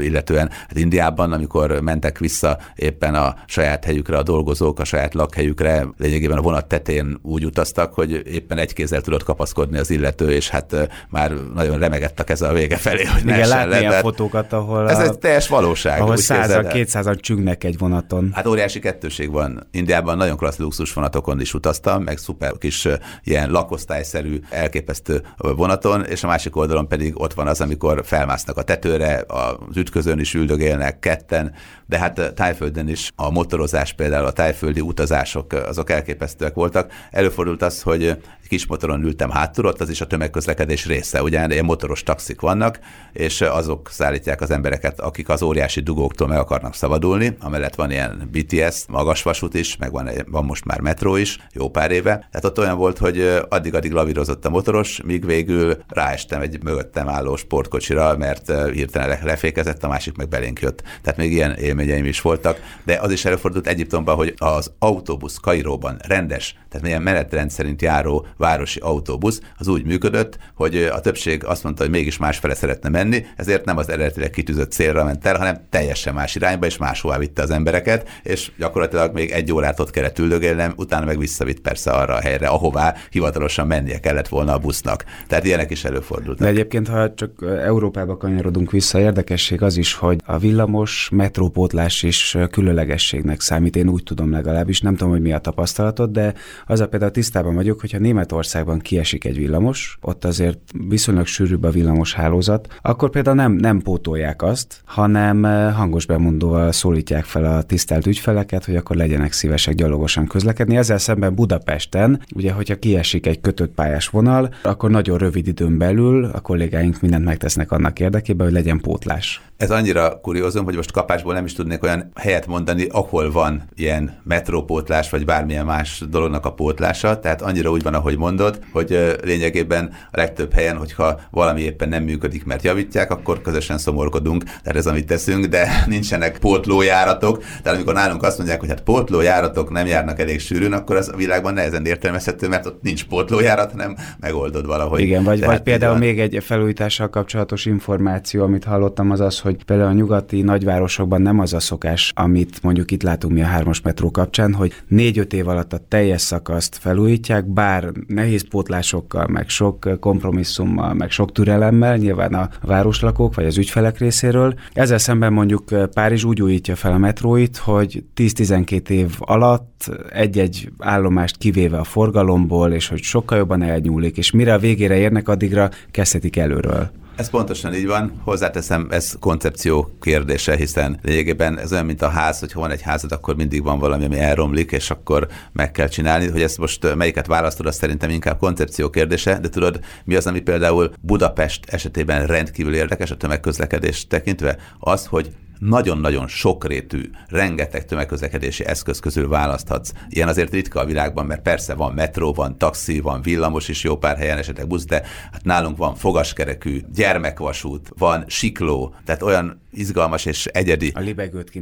illetően. Hát Indiában, amikor mentek vissza éppen a saját helyükre a dolgozók, a saját lakhelyükre, lényegében a vonat tetén úgy utaztak, hogy éppen egy kézzel tudott kapaszkodni az illető, és hát már nagyon remegett a keze a vége felé, hogy ne essen le. Igen, fotókat, ahol ez egy teljes valóság. Ahol 100-200-an csüngnek egy vonaton. Hát óriási kettőség van. Indiában nagyon klassz luxus vonatokon is utaztam, meg szuper kis ilyen lakosztályszerű, elképesztő vonaton, és másik oldalon pedig ott van az, amikor felmásznak a tetőre, az ütközön is üldögélnek ketten, de hát tájföldön is a motorozás, például a tájföldi utazások, azok elképesztőek voltak. Előfordult az, hogy egy kis motoron ültem hátul, ott az is a tömegközlekedés része, ugye ilyen motoros taxik vannak, és azok szállítják az embereket, akik az óriási dugóktól meg akarnak szabadulni, amellett van ilyen BTS, magasvasút is, meg van most már metró is, jó pár éve. Tehát ott olyan volt, hogy addig-addig lavírozott a motoros, míg végül ráestem egy mögöttem álló sportkocsira, mert hirtelen lefékezett, a másik meg belénk jött. Tehát még ilyen élményeim is voltak, de az is előfordult Egyiptomban, hogy az autóbusz Kairóban rendes, tehát milyen menetrend szerint járó városi autóbusz, az úgy működött, hogy a többség azt mondta, hogy mégis másfele szeretne menni, ezért nem az eredetileg kitűzött célra ment el, hanem teljesen más irányba, és máshová vitte az embereket, és gyakorlatilag még 1 órát ott kellett üldögélnem, utána meg visszavitt persze arra a helyre, ahová hivatalosan mennie kellett volna a busznak. Tehát ilyenek is előfordultak. De egyébként, ha csak Európába kanyarodunk vissza, érdekesség az is, hogy a villamos metrópótlás is különlegességnek számít, én úgy tudom legalábbis, nem tudom, hogy mi a tapasztalatod, de az a például tisztában vagyok, hogyha német Németországban kiesik egy villamos, ott azért viszonylag sűrűbb a villamos hálózat, akkor például nem pótolják azt, hanem hangos bemondóval szólítják fel a tisztelt ügyfeleket, hogy akkor legyenek szívesek gyalogosan közlekedni. Ezzel szemben Budapesten, ugye, hogyha kiesik egy kötött pályás vonal, akkor nagyon rövid időn belül a kollégáink mindent megtesznek annak érdekében, hogy legyen pótlás. Ez annyira kuriózum, hogy most kapásból nem is tudnék olyan helyet mondani, ahol van ilyen metrópótlás, vagy bármilyen más dolognak a pótlása, tehát annyira úgy van, ahogy mondod, hogy lényegében a legtöbb helyen, hogyha valami éppen nem működik, mert javítják, akkor közösen szomorkodunk, tehát ez amit teszünk, de nincsenek pótlójáratok, tehát amikor nálunk azt mondják, hogy hát pótlójáratok nem járnak elég sűrűn, akkor az a világban nehezen értelmezhető, mert ott nincs pótlójárat, hanem megoldod valahogy. Igen, vagy például még egy felújítással kapcsolatos információ, amit hallottam, az az, hogy például a nyugati nagyvárosokban nem az a szokás, amit mondjuk itt látunk mi a 3-as metró kapcsán, hogy 4-5 év alatt a teljes szakaszt felújítják, bár nehéz pótlásokkal, meg sok kompromisszummal, meg sok türelemmel, nyilván a városlakók vagy az ügyfelek részéről. Ezzel szemben mondjuk Párizs úgy újítja fel a metróit, hogy 10-12 év alatt egy-egy állomást kivéve a forgalomból, és hogy sokkal jobban elnyúlik, és mire a végére érnek, addigra kezdhetik előről. Ez pontosan így van, hozzáteszem, ez koncepció kérdése, hiszen lényegében ez olyan, mint a ház, hogy ha van egy házad, akkor mindig van valami, ami elromlik, és akkor meg kell csinálni, hogy ezt most melyiket választod, az szerintem inkább koncepció kérdése, de tudod, mi az, ami például Budapest esetében rendkívül érdekes a tömegközlekedést tekintve? Az, hogy nagyon-nagyon sokrétű, rengeteg tömegközlekedési eszköz közül választhatsz. Ilyen azért ritka a világban, mert persze van metró, van taxi, van villamos is jó pár helyen, esetleg busz, de hát nálunk van fogaskerekű, gyermekvasút, van sikló, tehát olyan izgalmas és egyedi. A libegőt ki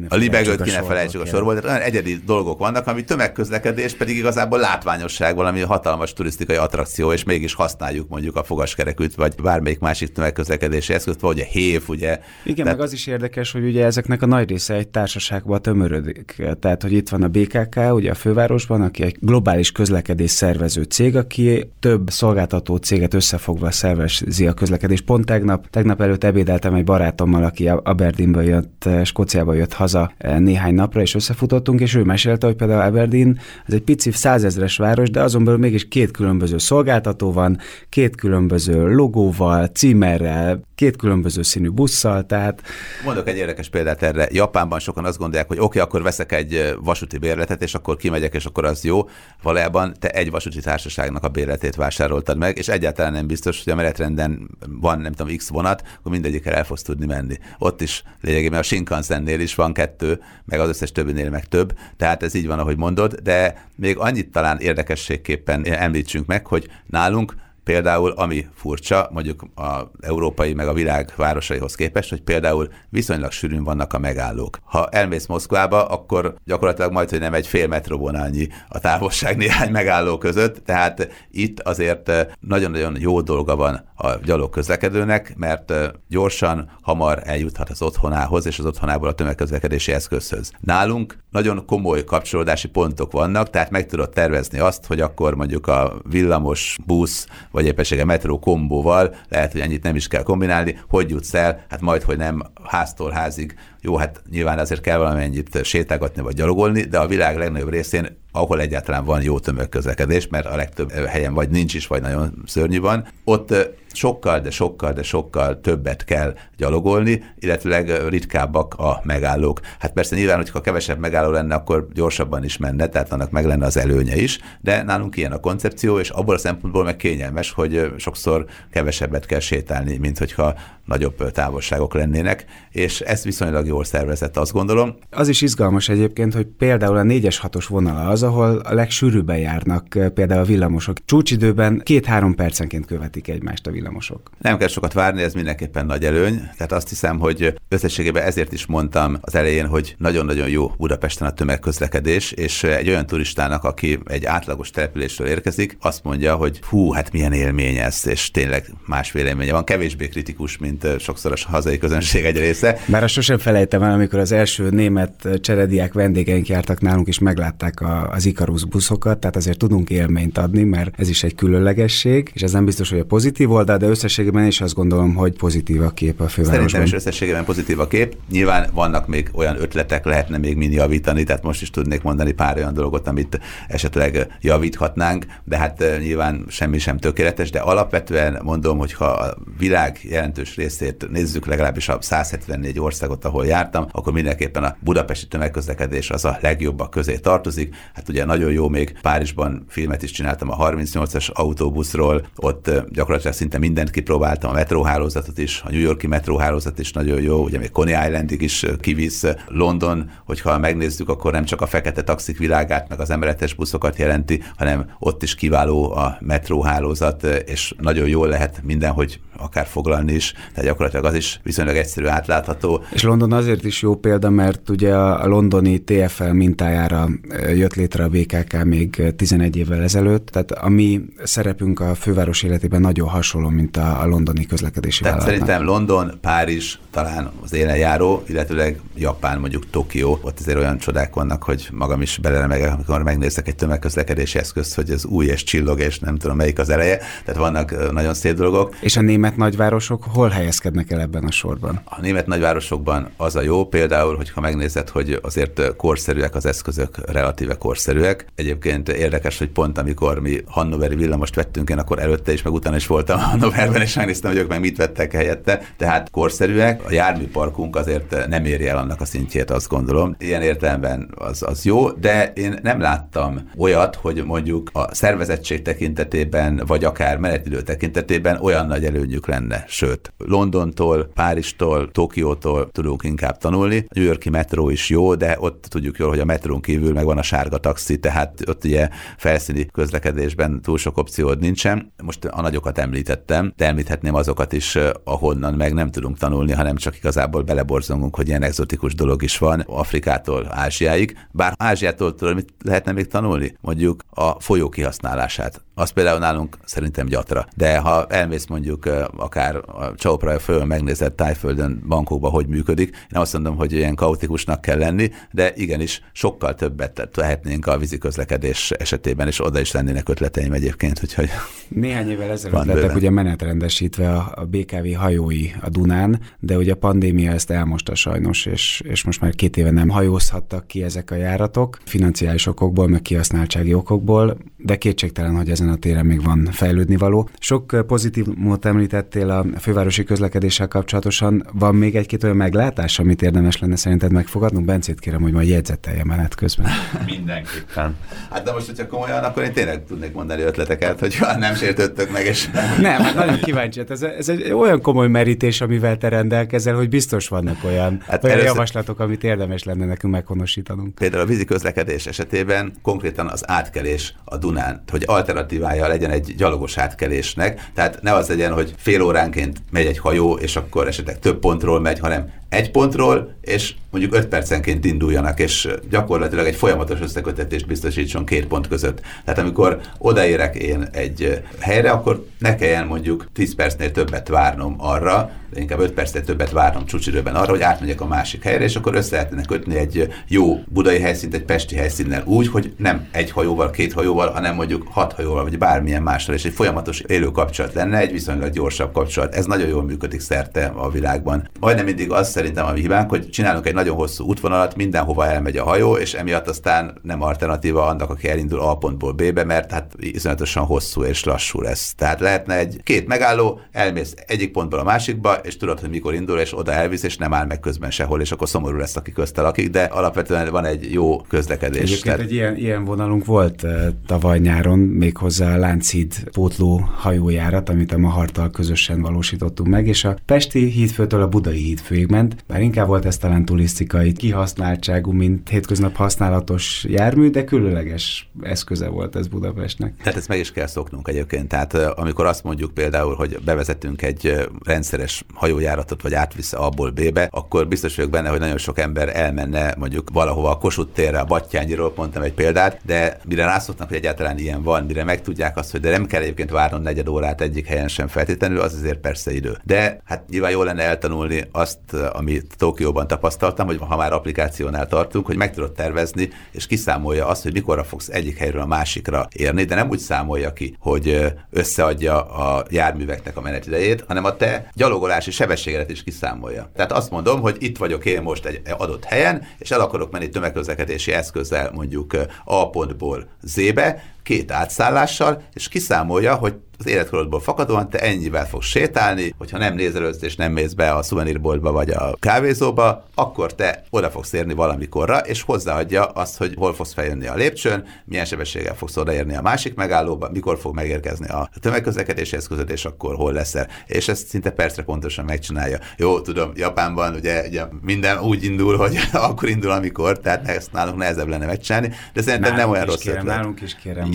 ne felejtsük a sorból, tehát olyan egyedi dolgok vannak, ami tömegközlekedés, pedig igazából látványosság, valami hatalmas turisztikai attrakció, és mégis használjuk mondjuk a fogaskerekűt, vagy bármelyik másik tömegközlekedési eszközt, vagy a hév, ugye. Igen, tehát... meg az is érdekes, hogy ugye ezeknek a nagy része egy társaságba tömörödik. Tehát, hogy itt van a BKK, ugye a fővárosban, aki egy globális közlekedés szervező cég, aki több szolgáltató céget összefogva szervezi a közlekedés. Pont tegnap előtt ebédeltem egy barátommal, aki Aberdeenből jött, Skóciába jött haza néhány napra, és összefutottunk, és ő mesélte, hogy például Aberdeen, ez egy pici 100 000-es város, de azon belül mégis 2 különböző szolgáltató van, 2 különböző logóval, címerrel, 2 különböző színű busszal, tehát... Mondok egy érdekes példát erre. Japánban sokan azt gondolják, hogy oké, akkor veszek egy vasúti bérletet, és akkor kimegyek, és akkor az jó. Valójában te egy vasúti társaságnak a bérletét vásároltad meg, és egyáltalán nem biztos, hogy a menetrenden van, nem tudom, X vonat, akkor mindegyikkel el fogsz tudni menni. Ott is lényegében a Shinkansennél is van 2, meg az összes többinél meg több, tehát ez így van, ahogy mondod, de még annyit talán érdekességképpen említsünk meg, hogy nálunk például, ami furcsa, mondjuk az európai meg a világ városaihoz képest, hogy például viszonylag sűrűn vannak a megállók. Ha elmész Moszkvába, akkor gyakorlatilag majd, hogy nem egy fél metrovonalnyi a távolság néhány megálló között, tehát itt azért nagyon-nagyon jó dolga van a gyalogközlekedőnek, mert gyorsan, hamar eljuthat az otthonához, és az otthonából a tömegközlekedési eszközhöz. Nálunk nagyon komoly kapcsolódási pontok vannak, tehát meg tudod tervezni azt, hogy akkor mondjuk a villamos, busz, vagy éppenség a metró kombóval, lehet, hogy ennyit nem is kell kombinálni, hogy jutsz el, hát majd, hogy nem háztól házig, jó, hát nyilván azért kell valamennyit sétálgatni vagy gyalogolni, de a világ legnagyobb részén, ahol egyáltalán van jó tömegközlekedés, mert a legtöbb helyen vagy nincs is, vagy nagyon szörnyű van, ott sokkal, de sokkal, de sokkal többet kell gyalogolni, illetőleg ritkábbak a megállók. Hát persze nyilván, hogyha kevesebb megálló lenne, akkor gyorsabban is menne, tehát annak meg lenne az előnye is, de nálunk ilyen a koncepció, és abból a szempontból meg kényelmes, hogy sokszor kevesebbet kell sétálni, mint hogyha nagyobb távolságok lennének, és ez viszonylag jól szervezett, azt gondolom. Az is izgalmas egyébként, hogy például a 4-es-6-os vonala az, ahol a legsűrűbben járnak például a villamosok. Csúcsidőben 2-3 percenként követik egymást a villamosok. Nem kell sokat várni, ez mindenképpen nagy előny. Tehát azt hiszem, hogy összességében ezért is mondtam az elején, hogy nagyon-nagyon jó Budapesten a tömegközlekedés, és egy olyan turistának, aki egy átlagos településről érkezik, azt mondja, hogy hú, hát milyen élmény ez, és tényleg más véleménye van, kevésbé kritikus, mint sokszor a hazai közönség egy része. Bár azt sosem felejtem el, amikor az első német cserediák vendégeink jártak nálunk, és meglátták az Ikarus buszokat, tehát azért tudunk élményt adni, mert ez is egy különlegesség, és ez nem biztos, hogy a pozitív oldal, oldal, de összességében is azt gondolom, hogy pozitív a kép a fővárosban. Szerintem is összességében pozitív a kép. Nyilván vannak még olyan ötletek, lehetne még mind javítani, tehát most is tudnék mondani pár olyan dolgot, amit esetleg javíthatnánk, de hát nyilván semmi sem tökéletes, de alapvetően mondom, hogy ha a világ jelentős részét nézzük, legalábbis a 174 országot, ahol jártam, akkor mindenképpen a budapesti tömegközlekedés az a legjobbak közé tartozik. Hát ugye nagyon jó, még Párizsban filmet is csináltam a 38-as autóbuszról, ott gyakorlatilag szinte mindent kipróbáltam, a metróhálózatot is, a New Yorki metróhálózat is nagyon jó, ugye még Coney Islandig is kivisz, London, hogyha megnézzük, akkor nem csak a fekete taxik világát, meg az emeletes buszokat jelenti, hanem ott is kiváló a metróhálózat, és nagyon jól lehet mindenhogy akár foglalni is, tehát gyakorlatilag az is viszonylag egyszerű, átlátható. És London azért is jó példa, mert ugye a londoni TFL mintájára jött létre a BKK még 11 évvel ezelőtt, tehát a mi szerepünk a főváros életében nagyon hasonló, mint a londoni közlekedési vállalatnak. Szerintem London, Párizs talán az élen járó, illetőleg Japán, mondjuk Tokió, ott azért olyan csodák vannak, hogy magam is beleremegek, amikor megnézek egy tömegközlekedési eszközt, hogy ez új és csillog, és nem tudom melyik az eleje, tehát vannak nagyon szép dolgok. És a német nagyvárosok hol helyezkednek el ebben a sorban? A német nagyvárosokban az a jó például, hogyha megnézed, hogy azért korszerűek az eszközök, relatíve korszerűek. Egyébként érdekes, hogy pont amikor mi hannoveri villamost vettünk, én akkor előtte is, meg utána is voltam Hannoverben, és megnéztem, hogy ők meg mit vettek helyette. Tehát korszerűek. A járműparkunk azért nem éri el annak a szintjét, azt gondolom. Ilyen értelemben az jó, de én nem láttam olyat, hogy mondjuk a szervezettség tekintetében, vagy akár menetidő tekintetében olyan nagy előnyük lenne. Sőt, Londontól, Párizstól, Tokiótól tudunk inkább tanulni. A New York-i metró is jó, de ott tudjuk jól, hogy a metrón kívül megvan a sárga taxi, tehát ott ugye felszíni közlekedésben túl sok opciód nincsen. Most a nagyokat említettem, de említhetném azokat is, ahonnan meg nem tudunk tanulni, hanem csak igazából beleborzongunk, hogy ilyen egzotikus dolog is van Afrikától Ázsiáig. Bár Ázsiától tudom, mit lehetne még tanulni? Mondjuk a folyó kihasználását. Az például nálunk szerintem gyatra. De ha elmész mondjuk akár a Csao Phraya folyón, megnézed Tájföldön, Bangkokba, hogy működik, nem azt mondom, hogy ilyen kaotikusnak kell lenni, de igenis sokkal többet tehetnénk a vízi közlekedés esetében, és oda is lennének ötleteim egyébként. Úgyhogy néhány évvel ezelőtt lettek ugye menetrendesítve a BKV hajói a Dunán, de ugye a pandémia ezt elmosta sajnos, és most már 2 éve nem hajózhattak ki ezek a járatok, financiális okokból, meg kihasználtsági okokból, de kétségtelen, hogy ezen a téren még van fejlődni való. Sok pozitív módot említettél a fővárosi közlekedéssel kapcsolatosan. Van még egy-két olyan meglátás, amit érdemes lenne szerinted megfogadnunk? Bencét kérem, hogy majd jegyzetelje menet közben. Mindenképpen. Hát de most, hogyha komolyan, akkor én tényleg tudnék mondani ötleteket, hogy nem sértődtök meg, és... Nem, hát nagyon kíváncsi. Ez egy olyan komoly merítés, amivel te rendelkezel, hogy biztos vannak olyan, hát olyan javaslatok, amit érdemes lenne nekünk meghonosítanunk. Például a vízi közlekedés esetében konkrétan az átkelés a Dunán, hogy alternatívája legyen egy gyalogos átkelésnek, tehát ne az legyen, hogy fél óránként megy egy hajó, és akkor esetleg több pontról megy, hanem egy pontról, és mondjuk 5 percenként induljanak, és gyakorlatilag egy folyamatos összekötetést biztosítson 2 pont között. Tehát amikor odaérek én egy helyre, akkor ne kelljen mondjuk 10 percnél többet várnom arra, inkább 5 percnél többet várnom csúcsidőben arra, hogy átmegyek a másik helyre, és akkor össze lehetne kötni egy jó budai helyszínt egy pesti helyszínnel úgy, hogy nem egy hajóval, 2 hajóval, hanem mondjuk 6 hajóval, vagy bármilyen mással, és egy folyamatos élő kapcsolat lenne, egy viszonylag gyorsabb kapcsolat. Ez nagyon jól működik szerte a világban. Majdnem mindig az szerintem a hibánk, hogy csinálunk egy nagyon hosszú útvonalat, mindenhova elmegy a hajó, és emiatt aztán nem alternatíva annak, aki elindul A pontból B-be, mert hát iszonyatosan hosszú és lassú lesz. Tehát lehetne egy 2 megálló, elmész egyik pontból a másikba, és tudod, hogy mikor indul, és oda elvisz, és nem áll meg közben sehol, és akkor szomorú lesz, aki köztel lakik, de alapvetően van egy jó közlekedés. Egyébként tehát... egy ilyen vonalunk volt tavaly nyáron, méghozzá a Lánchíd pótló hajójárat, amit a Maharttal közösen valósítottunk meg, és a pesti hídfőtől a budai hídfőig ment, bár inkább volt ez talán turisztikai kihasználtságú, mint hétköznap használatos jármű, de különleges eszköze volt ez Budapestnek. Tehát ezt meg is kell szoknunk egyébként. Tehát amikor azt mondjuk például, hogy bevezetünk egy rendszeres hajójáratot vagy átvisz A-ból B-be, akkor biztos vagyok benne, hogy nagyon sok ember elmenne mondjuk valahova a Kossuth térre, a Batthyányiról, mondtam egy példát, de mire rászoknak, hogy egyáltalán ilyen van, mire megtudják azt, hogy de nem kell egyébként várnom negyed órát egyik helyen sem feltétlenül, az azért persze idő. De hát nyilván jó lenne eltanulni azt, amit Tokióban tapasztaltam, hogy ha már applikációnál tartunk, hogy meg tudod tervezni, és kiszámolja azt, hogy mikorra fogsz egyik helyről a másikra érni, de nem úgy számolja ki, hogy összeadja a járműveknek a menetidejét, hanem a te gyalogolási sebességedet is kiszámolja. Tehát azt mondom, hogy itt vagyok én most egy adott helyen, és el akarok menni tömegközlekedési eszközzel mondjuk A pontból Z-be, 2 átszállással, és kiszámolja, hogy az életkorodból fakadóan te ennyivel fogsz sétálni, hogyha nem nézelődsz és nem mész be a szuvenírboltba vagy a kávézóba, akkor te oda fogsz érni valamikorra, és hozzáadja azt, hogy hol fogsz feljönni a lépcsőn, milyen sebességgel fogsz odaérni a másik megállóba, mikor fog megérkezni a tömegközlekedési eszközöd, és akkor hol leszel. És ezt szinte percre pontosan megcsinálja. Jó, tudom, Japánban ugye minden úgy indul, hogy akkor indul, amikor, tehát ezt nálunk nehezebb lenne megcsinálni, de szerintem nálunk nem olyan rossz ötlet. Nálunk is kérem.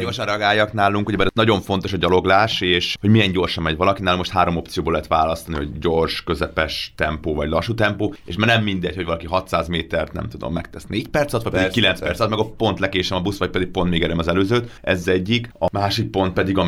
Gyorsan reagáljak nálunk, ugye nagyon fontos a gyaloglás, és hogy milyen gyorsan megy valaki. Nálunk most 3 opcióból lehet választani, hogy gyors, közepes tempó vagy lassú tempó, és már nem mindegy, hogy valaki 600 métert, nem tudom, megtesz 4 percet, vagy pedig 9 percet, meg a pont lekésem a busz, vagy pedig pont még erőm az előzőt. Ez egyik. A másik pont pedig,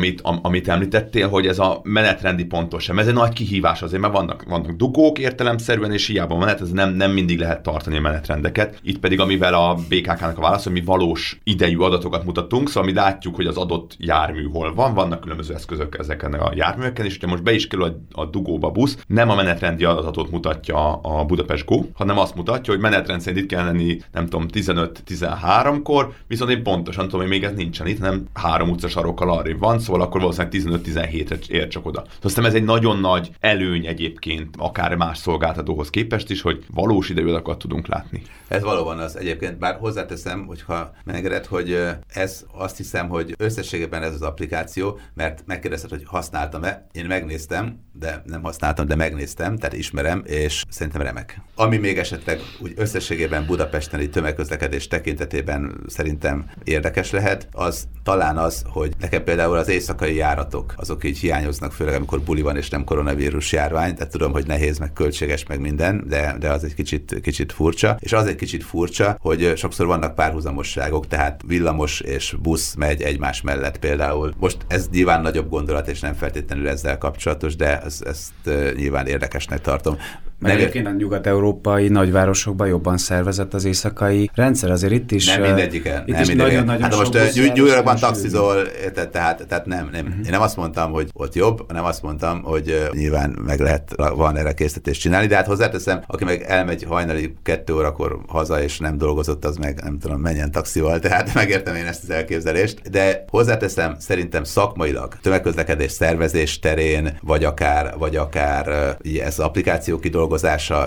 amit említettél, hogy ez a menetrendi pontos sem. Ez egy nagy kihívás azért, mert vannak dugók értelemszerűen, és hiába menet, ez nem mindig lehet tartani a menetrendeket. Itt pedig, amivel a BKK-nak a válasz, hogy mi valós idejű adatokat mutatunk, szóval mi látjuk, hogy az adott jármű hol van, vannak különböző eszközök ezeken a járműveken, és ugye most be is kerül a dugóba busz, nem a menetrendi adatot mutatja a Budapest Go, hanem azt mutatja, hogy menetrend szerint itt kell lenni, nem tudom, 15-13-kor, viszont én pontosan tudom, hogy még ez nincsen itt, hanem 3 utcasarokkal arrébb van, szóval akkor valószínűleg 15-17-re ér csak oda. Aztán ez egy nagyon nagy előny egyébként, akár más szolgáltatóhoz képest is, hogy valós idejű adatokat tudunk látni. Ez valóban az egyébként, bár hozzáteszem, hogyha megengeded, hogy ez azt hiszem, hogy összességében ez az applikáció, mert megkérdezted, hogy használtam-e. Én megnéztem, de nem használtam, de megnéztem, tehát ismerem, és szerintem remek. Ami még esetleg úgy összességében budapesteni tömegközlekedés tekintetében szerintem érdekes lehet, az talán az, hogy nekem például az éjszakai járatok, azok így hiányoznak, főleg amikor buli van és nem koronavírus járvány, tehát tudom, hogy nehéz, meg költséges, meg minden, de az egy kicsit furcsa, és az egy kicsit furcsa, hogy sokszor vannak párhuzamosságok, tehát villamos és busz megy egymás mellett például. Most ez nyilván nagyobb gondolat, és nem feltétlenül ezzel kapcsolatos, de ezt nyilván érdekesnek tartom. Mert egyébként a nyugat-európai nagyvárosokban jobban szervezett az éjszakai rendszer, azért itt is... Nem mindegyiken. Itt nem is nagyon-nagyon hát sok most Győrökban taxizol, tehát nem. Uh-huh. Én nem azt mondtam, hogy ott jobb, hanem azt mondtam, hogy nyilván meg lehet, van erre készítést csinálni, de hát hozzáteszem, aki meg elmegy hajnali 2 órakor haza, és nem dolgozott, az meg nem tudom, menjen taxival, tehát megértem én ezt az elképzelést, de hozzáteszem, szerintem szakmailag tömegközlekedés szervezés terén, vagy akár ez applikáció kidolgozása,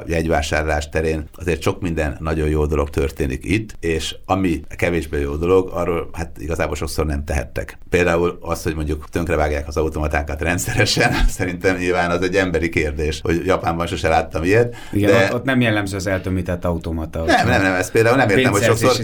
jegyvásárlás terén azért sok minden nagyon jó dolog történik itt, és ami kevésbé jó dolog, arról hát igazából sokszor nem tehettek. Például az, hogy mondjuk tönkrevágják az automatákat rendszeresen, szerintem nyilván az egy emberi kérdés, hogy Japánban sose láttam ilyet. Igen, de... ott nem jellemző az eltömített automata. Nem, ez például nem értem, hogy sokszor...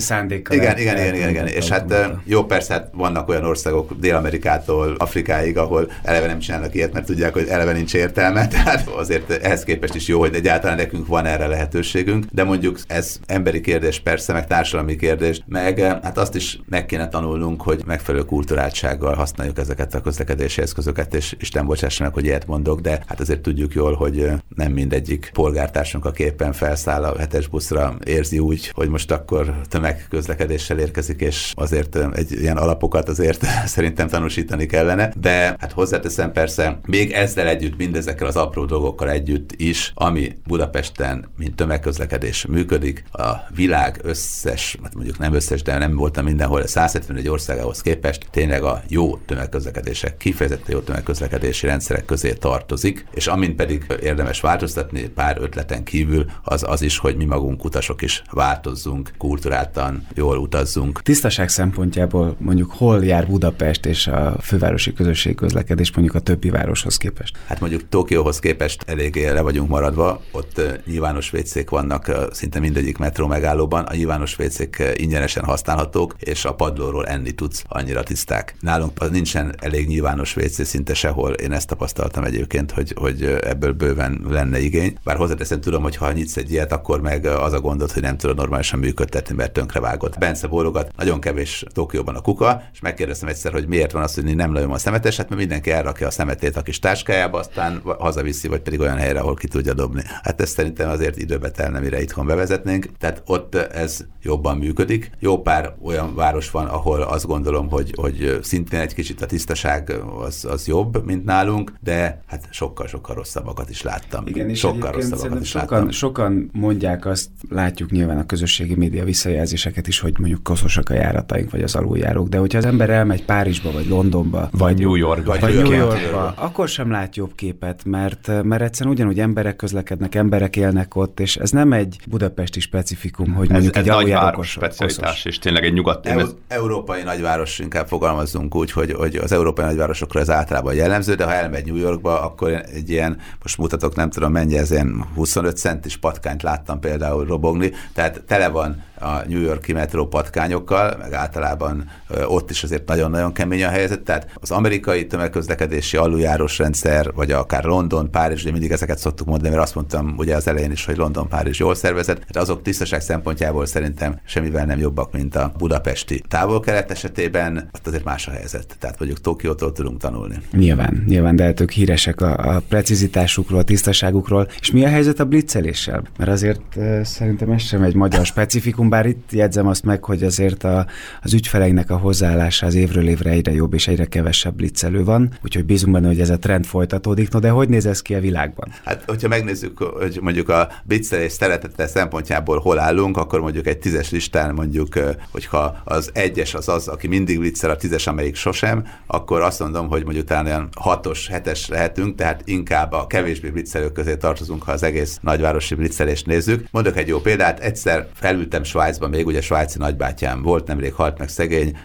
Igen. És hát jó, persze, hát vannak olyan országok, Dél-Amerikától Afrikáig, ahol eleve nem csinálnak ilyet, mert tudják, hogy eleve nincs értelme, tehát azért ehhez képest is jó, hogy egyáltalán nekünk van erre lehetőségünk, de mondjuk ez emberi kérdés persze, meg társadalmi kérdés, meg hát azt is meg kéne tanulnunk, hogy megfelelő kulturáltsággal használjuk ezeket a közlekedési eszközöket, és Isten bocsássanak, hogy ilyet mondok, de hát azért tudjuk jól, hogy nem mindegyik polgártársunk, aki éppen felszáll a 7-es buszra, érzi úgy, hogy most akkor tömegközlekedéssel érkezik, és azért egy ilyen alapokat azért szerintem tanúsítani kellene, de hát hozzáteszem persze, még ezzel együtt, mindezekkel az apró dolgokkal együtt is, ami Budapesten, mint tömegközlekedés működik, a világ összes, mondjuk nem összes, de nem voltam mindenhol, 171 országához képest tényleg a jó tömegközlekedések, kifejezetten jó tömegközlekedési rendszerek közé tartozik, és amint pedig érdemes változtatni pár ötleten kívül, az is, hogy mi magunk utasok is változzunk, kulturáltan jól utazzunk. Tisztaság szempontjából mondjuk hol jár Budapest és a fővárosi közösség közlekedés mondjuk a többi városhoz képest? Hát mondjuk Tokióhoz képest eléggé le vagyunk maradva, Budapestről, ott nyilvános vécék vannak szinte mindegyik metró megállóban, a nyilvános vécék ingyenesen használhatók, és a padlóról enni tudsz, annyira tiszták. Nálunk nincsen elég nyilvános vécé szinte sehol, én ezt tapasztaltam egyébként, hogy ebből bőven lenne igény. Bár hozzáteszem, tudom, hogy ha nyitsz egy ilyet, akkor meg az a gondod, hogy nem tudod normálisan működtetni, mert tönkrevágott. Bence bólogat, nagyon kevés Tokióban a kuka, és megkérdeztem egyszer, hogy miért van az, hogy nem lajom a szemetes, hát mert mindenki elrakja a szemetét a kis táskájába, aztán hazaviszi, vagy pedig olyan helyre, ahol ki tudja dobni. Hát ezt szerintem azért időbe telne, mire itthon bevezetnénk, tehát ott ez jobban működik. Jó pár olyan város van, ahol azt gondolom, hogy szintén egy kicsit a tisztaság az jobb, mint nálunk, de hát sokkal-sokkal rosszabbakat is láttam. Igen, és sokkal rosszabbakat is láttam. Sokan mondják azt, látjuk nyilván a közösségi média visszajelzéseket is, hogy mondjuk koszosak a járataink, vagy az aluljárók, de hogyha az ember elmegy Párizsba, vagy Londonba, vagy New Yorkba, akkor sem lát jobb képet, mert egyszerűen ugyanúgy emberek közlekednek, emberek élnek ott, és ez nem egy budapesti specifikum, hogy mondjuk ez egy aluljárókos specialitás, és tényleg egy európai nagyváros, inkább fogalmazzunk úgy, hogy az európai nagyvárosokra ez általában jellemző, de ha elmegy New Yorkba, akkor egy ilyen, most mutatok, nem tudom mennyi, ez ilyen 25 centis patkányt láttam például robogni, tehát tele van a New York-i metró patkányokkal, meg általában ott is azért nagyon-nagyon kemény a helyzet, tehát az amerikai tömegközlekedési aluljárós rendszer, vagy akár London, Párizs, ugye mindig ezeket szoktuk mondani, mert azt mondtam ugye az elején is, hogy London, Párizs jól szervezett, hát azok tisztaság szempontjából szerintem semmivel nem jobbak, mint a budapesti. Távol-kelet esetében ott azért más a helyzet, tehát mondjuk Tokiótól tudunk tanulni. Nyilván, de ők híresek a precizitásukról, a tisztaságukról, és mi a helyzet a blitzeléssel? Mert azért szerintem ez sem egy magyar specifikum, bár itt jegyzem azt meg, hogy azért az ügyfeleinek a hozzáállása az évről évre egyre jobb, és egyre kevesebb blitzelő van, úgyhogy bízunk benne, hogy ez a trend folytatódik. No, de hogy néz ez ki a világban? Hát, hogyha megnézzük, hogy mondjuk a blitzelés szeretete szempontjából hol állunk, akkor mondjuk egy 10-es listán mondjuk, hogyha az 1-es az, aki mindig blitzel, a 10-es, amelyik sosem, akkor azt mondom, hogy mondjuk talán olyan 6-os, 7-es lehetünk, tehát inkább a kevésbé blitzelők közé tartozunk, ha az egész nagyvárosi blitzelést nézzük. Mondok egy jó példát, egyszer felültem Svájcban, még ugye svájci nagybátyám volt, nemrég halt meg szegény,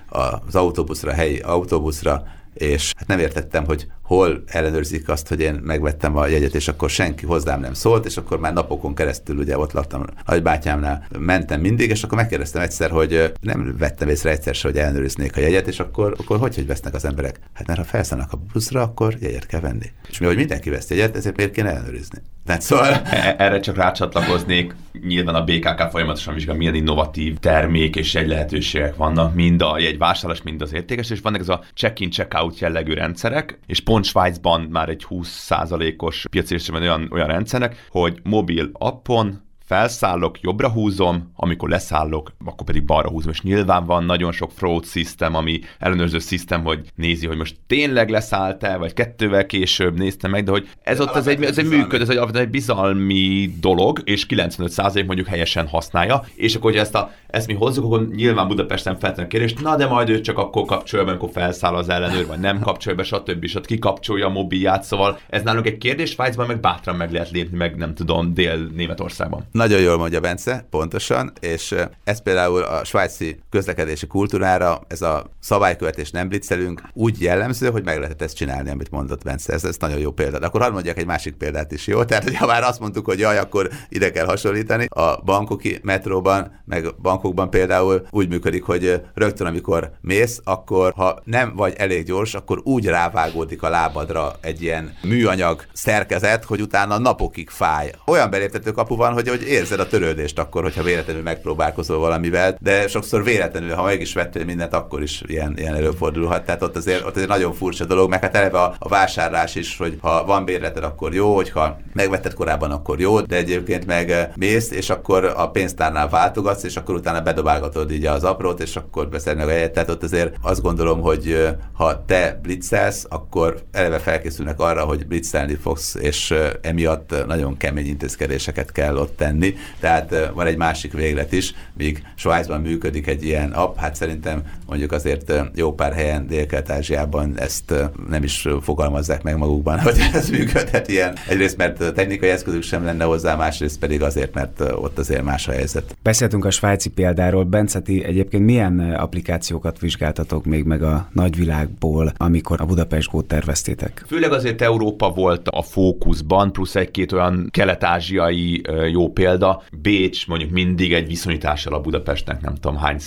az autóbuszra, helyi autóbuszra, és hát nem értettem, hogy hol ellenőrzik azt, hogy én megvettem a jegyet, és akkor senki hozzám nem szólt, és akkor már napokon keresztül ugye ott laktam nagybátyámnál, mentem mindig, és akkor megkérdeztem egyszer, hogy nem vettem észre egyszer se, hogy ellenőriznék a jegyet, és akkor hogy vesznek az emberek? Hát mert ha felszállnak a buszra, akkor jegyet kell venni. És mivel mindenki vesz jegyet, ezért miért kéne ellenőrizni? Tehát szóval... Erre csak rácsatlakoznék, nyilván a BKK folyamatosan vizsgál, milyen innovatív termék és jegylehetőségek vannak, mind a jegyvásárlás, mind az értékesítés, és vannak ez a check-in, check-out jellegű rendszerek, és pont Svájcban már egy 20%-os piacérésében olyan rendszerek, hogy mobil appon felszállok, jobbra húzom, amikor leszállok, akkor pedig balra húzom, és nyilván van nagyon sok fraud system, ami ellenőrző system, hogy nézi, hogy most tényleg leszállt-e, vagy 2-vel később nézte meg, de hogy ez ott ez egy működő, ez egy bizalmi dolog, és 95% mondjuk helyesen használja, és akkor, hogy ezt mi hozzuk, akkor nyilván Budapesten feltenni a kérdést, na de majd ő csak akkor kapcsolja be, amikor felszáll az ellenőr, vagy nem kapcsolja be, stb. És ott kikapcsolja a mobilját, szóval ez nálunk egy kérdés, Svájcban meg bátran meg lehet lépni, meg nem tudom, Dél-Németországban. Nagyon jól mondja Bence, pontosan, és ez például a svájci közlekedési kultúrára, ez a szabálykövetés, nem blitzelünk, úgy jellemző, hogy meg lehetett ezt csinálni, amit mondott Bence, ez nagyon jó példa. De akkor hadd mondjak egy másik példát is, jó? Tehát, hogy ha már azt mondtuk, hogy jaj, akkor ide kell hasonlítani, a bangkoki metróban, meg Bangkokban például úgy működik, hogy rögtön, amikor mész, akkor ha nem vagy elég gyors, akkor úgy rávágódik a lábadra egy ilyen műanyag szerkezet, hogy utána napokig fáj. Olyan beléptető kapu van, hogy érzed a törődést akkor, hogyha véletlenül megpróbálkozol valamivel, de sokszor véletlenül, ha meg is vettél mindent, akkor is ilyen előfordulhat. Tehát ott azért nagyon furcsa dolog, meg hát eleve a vásárlás is, hogy ha van bérleted, akkor jó, hogyha megvetted korábban, akkor jó, de egyébként meg mész, és akkor a pénztárnál váltogatsz, és akkor utána bedobálgatod így az aprót, és akkor beszernek a helyet. Tehát ott azért azt gondolom, hogy ha te blitzelsz, akkor eleve felkészülnek arra, hogy blitzelni fogsz, és emiatt nagyon kemény intézkedéseket kell ott tenni. lenni, tehát van egy másik véglet is, míg Svájcban működik egy ilyen app, hát szerintem mondjuk azért jó pár helyen Dél-Kelet-Ázsiában ezt nem is fogalmazzák meg magukban, hogy ez működhet ilyen. Egyrészt, mert technikai eszközük sem lenne hozzá, másrészt pedig azért, mert ott azért más a helyzet. Beszéltünk a svájci példáról. Bence, ti egyébként milyen applikációkat vizsgáltatok még meg a nagyvilágból, amikor a Budapest Go-t terveztétek? Főleg azért Európa volt a fókuszban, plusz egy-két olyan kelet-ázsiai jó példa. Bécs mondjuk mindig egy viszonyítással a Budapestnek, nem tudom hány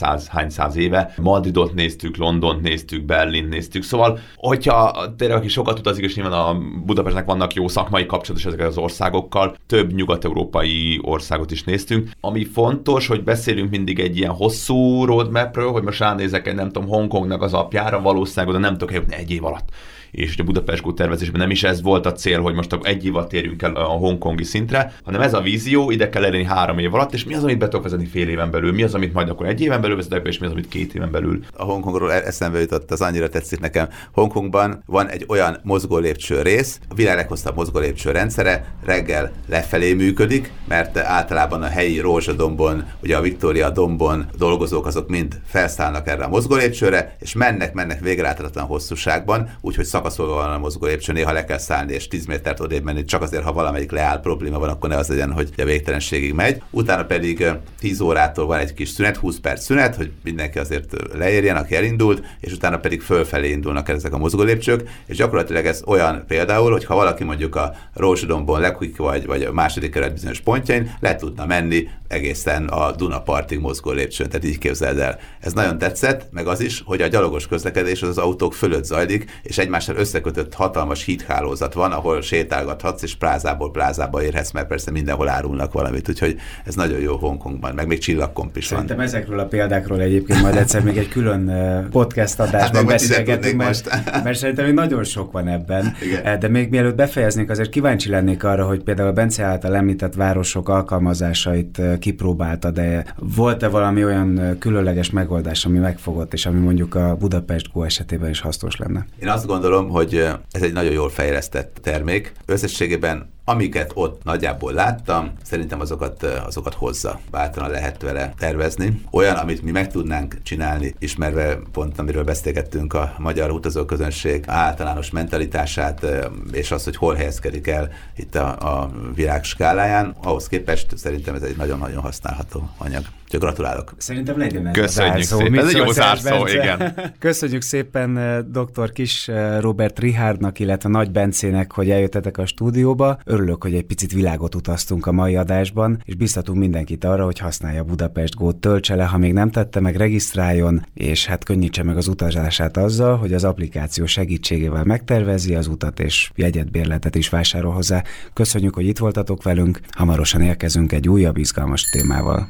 száz éve. Madridot néztük, Londont néztük, Berlint néztük, szóval hogyha tényleg aki sokat utazik, és nyilván a Budapestnek vannak jó szakmai kapcsolatos ezekkel az országokkal, több nyugat-európai országot is néztünk. Ami fontos, hogy beszélünk mindig egy ilyen hosszú roadmapről, hogy most ránézek egy, nem tudom, Hongkongnak az apjára, valószínűleg oda nem tudok eljutni egy év alatt. És hogy a Budapest Go tervezésben nem is ez volt a cél, hogy most egy év alatt érjünk el a hongkongi szintre, hanem ez a vízió, ide kell elérni 3 év alatt, és mi az, amit be tudok vezetni fél éven belül, mi az, amit majd akkor egy éven belül vezetek be, és mi az, amit 2 éven belül. A Hongkongról eszembe jutott, az annyira tetszik nekem. Hongkongban van egy olyan mozgólépcső rész, a világ leghosszabb mozgólépcső rendszere, reggel lefelé működik, mert általában a helyi Rózsadombon, ugye a Viktória dombon dolgozók azok mind felszállnak erre a mozgólépcsőre, és mennek végrehajthatatlan hosszúságban, úgyhogy szakaszolva van a mozgólépcső, néha le kell szállni, és 10 métert odébb menni, csak azért, ha valamelyik leáll, probléma van, akkor ne az legyen, hogy a végtelenségig megy. Utána pedig 10 órától van egy kis szünet, 20 perc szünet, hogy mindenki azért leérjen, aki elindult, és utána pedig fölfelé indulnak ezek a mozgólépcsők, és gyakorlatilag ez olyan például, hogy ha valaki mondjuk a Rózsadombon lekik vagy a második kerület bizonyos pontjain, le tudna menni egészen a Duna partig mozgólépcsőn, tehát így képzeld el. Ez nagyon tetszett, meg az is, hogy a gyalogos közlekedés az autók fölött zajlik, és egymás összekötött hatalmas hídhálózat van, ahol sétálgathatsz, és plázából plázába érhetsz, mert persze mindenhol árulnak valamit, úgyhogy ez nagyon jó Hongkongban, meg még csillagkomp is van. Szerintem ezekről a példákról egyébként majd egyszer még egy külön podcast adásban beszélgetünk, mert szerintem még nagyon sok van ebben. Igen. De még mielőtt befejeznék, azért kíváncsi lennék arra, hogy például a Bence által említett városok alkalmazásait kipróbálta, de volt-e valami olyan különleges megoldás, ami megfogott, és ami mondjuk a Budapest Go esetében is hasznos lenne? Én azt gondolom, hogy ez egy nagyon jól fejlesztett termék. Összességében amiket ott nagyjából láttam, szerintem azokat hozza. Bátran lehet vele tervezni. Olyan, amit mi meg tudnánk csinálni, ismerve pont, amiről beszélgettünk, a magyar utazóközönség általános mentalitását, és azt, hogy hol helyezkedik el itt a világ skáláján, ahhoz képest szerintem ez egy nagyon-nagyon használható anyag. Csak gratulálok. Szerintem legyen ez a zárszó. Köszönjük szépen. Ez egy jó zárszó, igen. Köszönjük szépen dr. Kiss Róbert Richárdnak, illetve Nagy Bencének, hogy eljöttetek a stúdióba. Örülök, hogy egy picit világot utaztunk a mai adásban, és biztatunk mindenkit arra, hogy használja Budapest Go-t, töltse le, ha még nem tette, meg regisztráljon, és hát könnyítse meg az utazását azzal, hogy az applikáció segítségével megtervezi az utat, és jegyet, bérletet is vásárol hozzá. Köszönjük, hogy itt voltatok velünk, hamarosan érkezünk egy újabb izgalmas témával.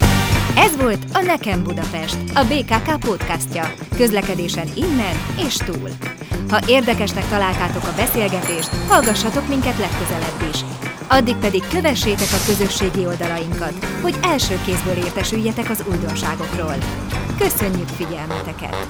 Ez volt a Nekem Budapest, a BKK podcastja. Közlekedésen innen és túl. Ha érdekesnek találtátok a beszélgetést, hallgassatok minket legközelebb is. Addig pedig kövessétek a közösségi oldalainkat, hogy első kézből értesüljetek az újdonságokról. Köszönjük figyelmeteket!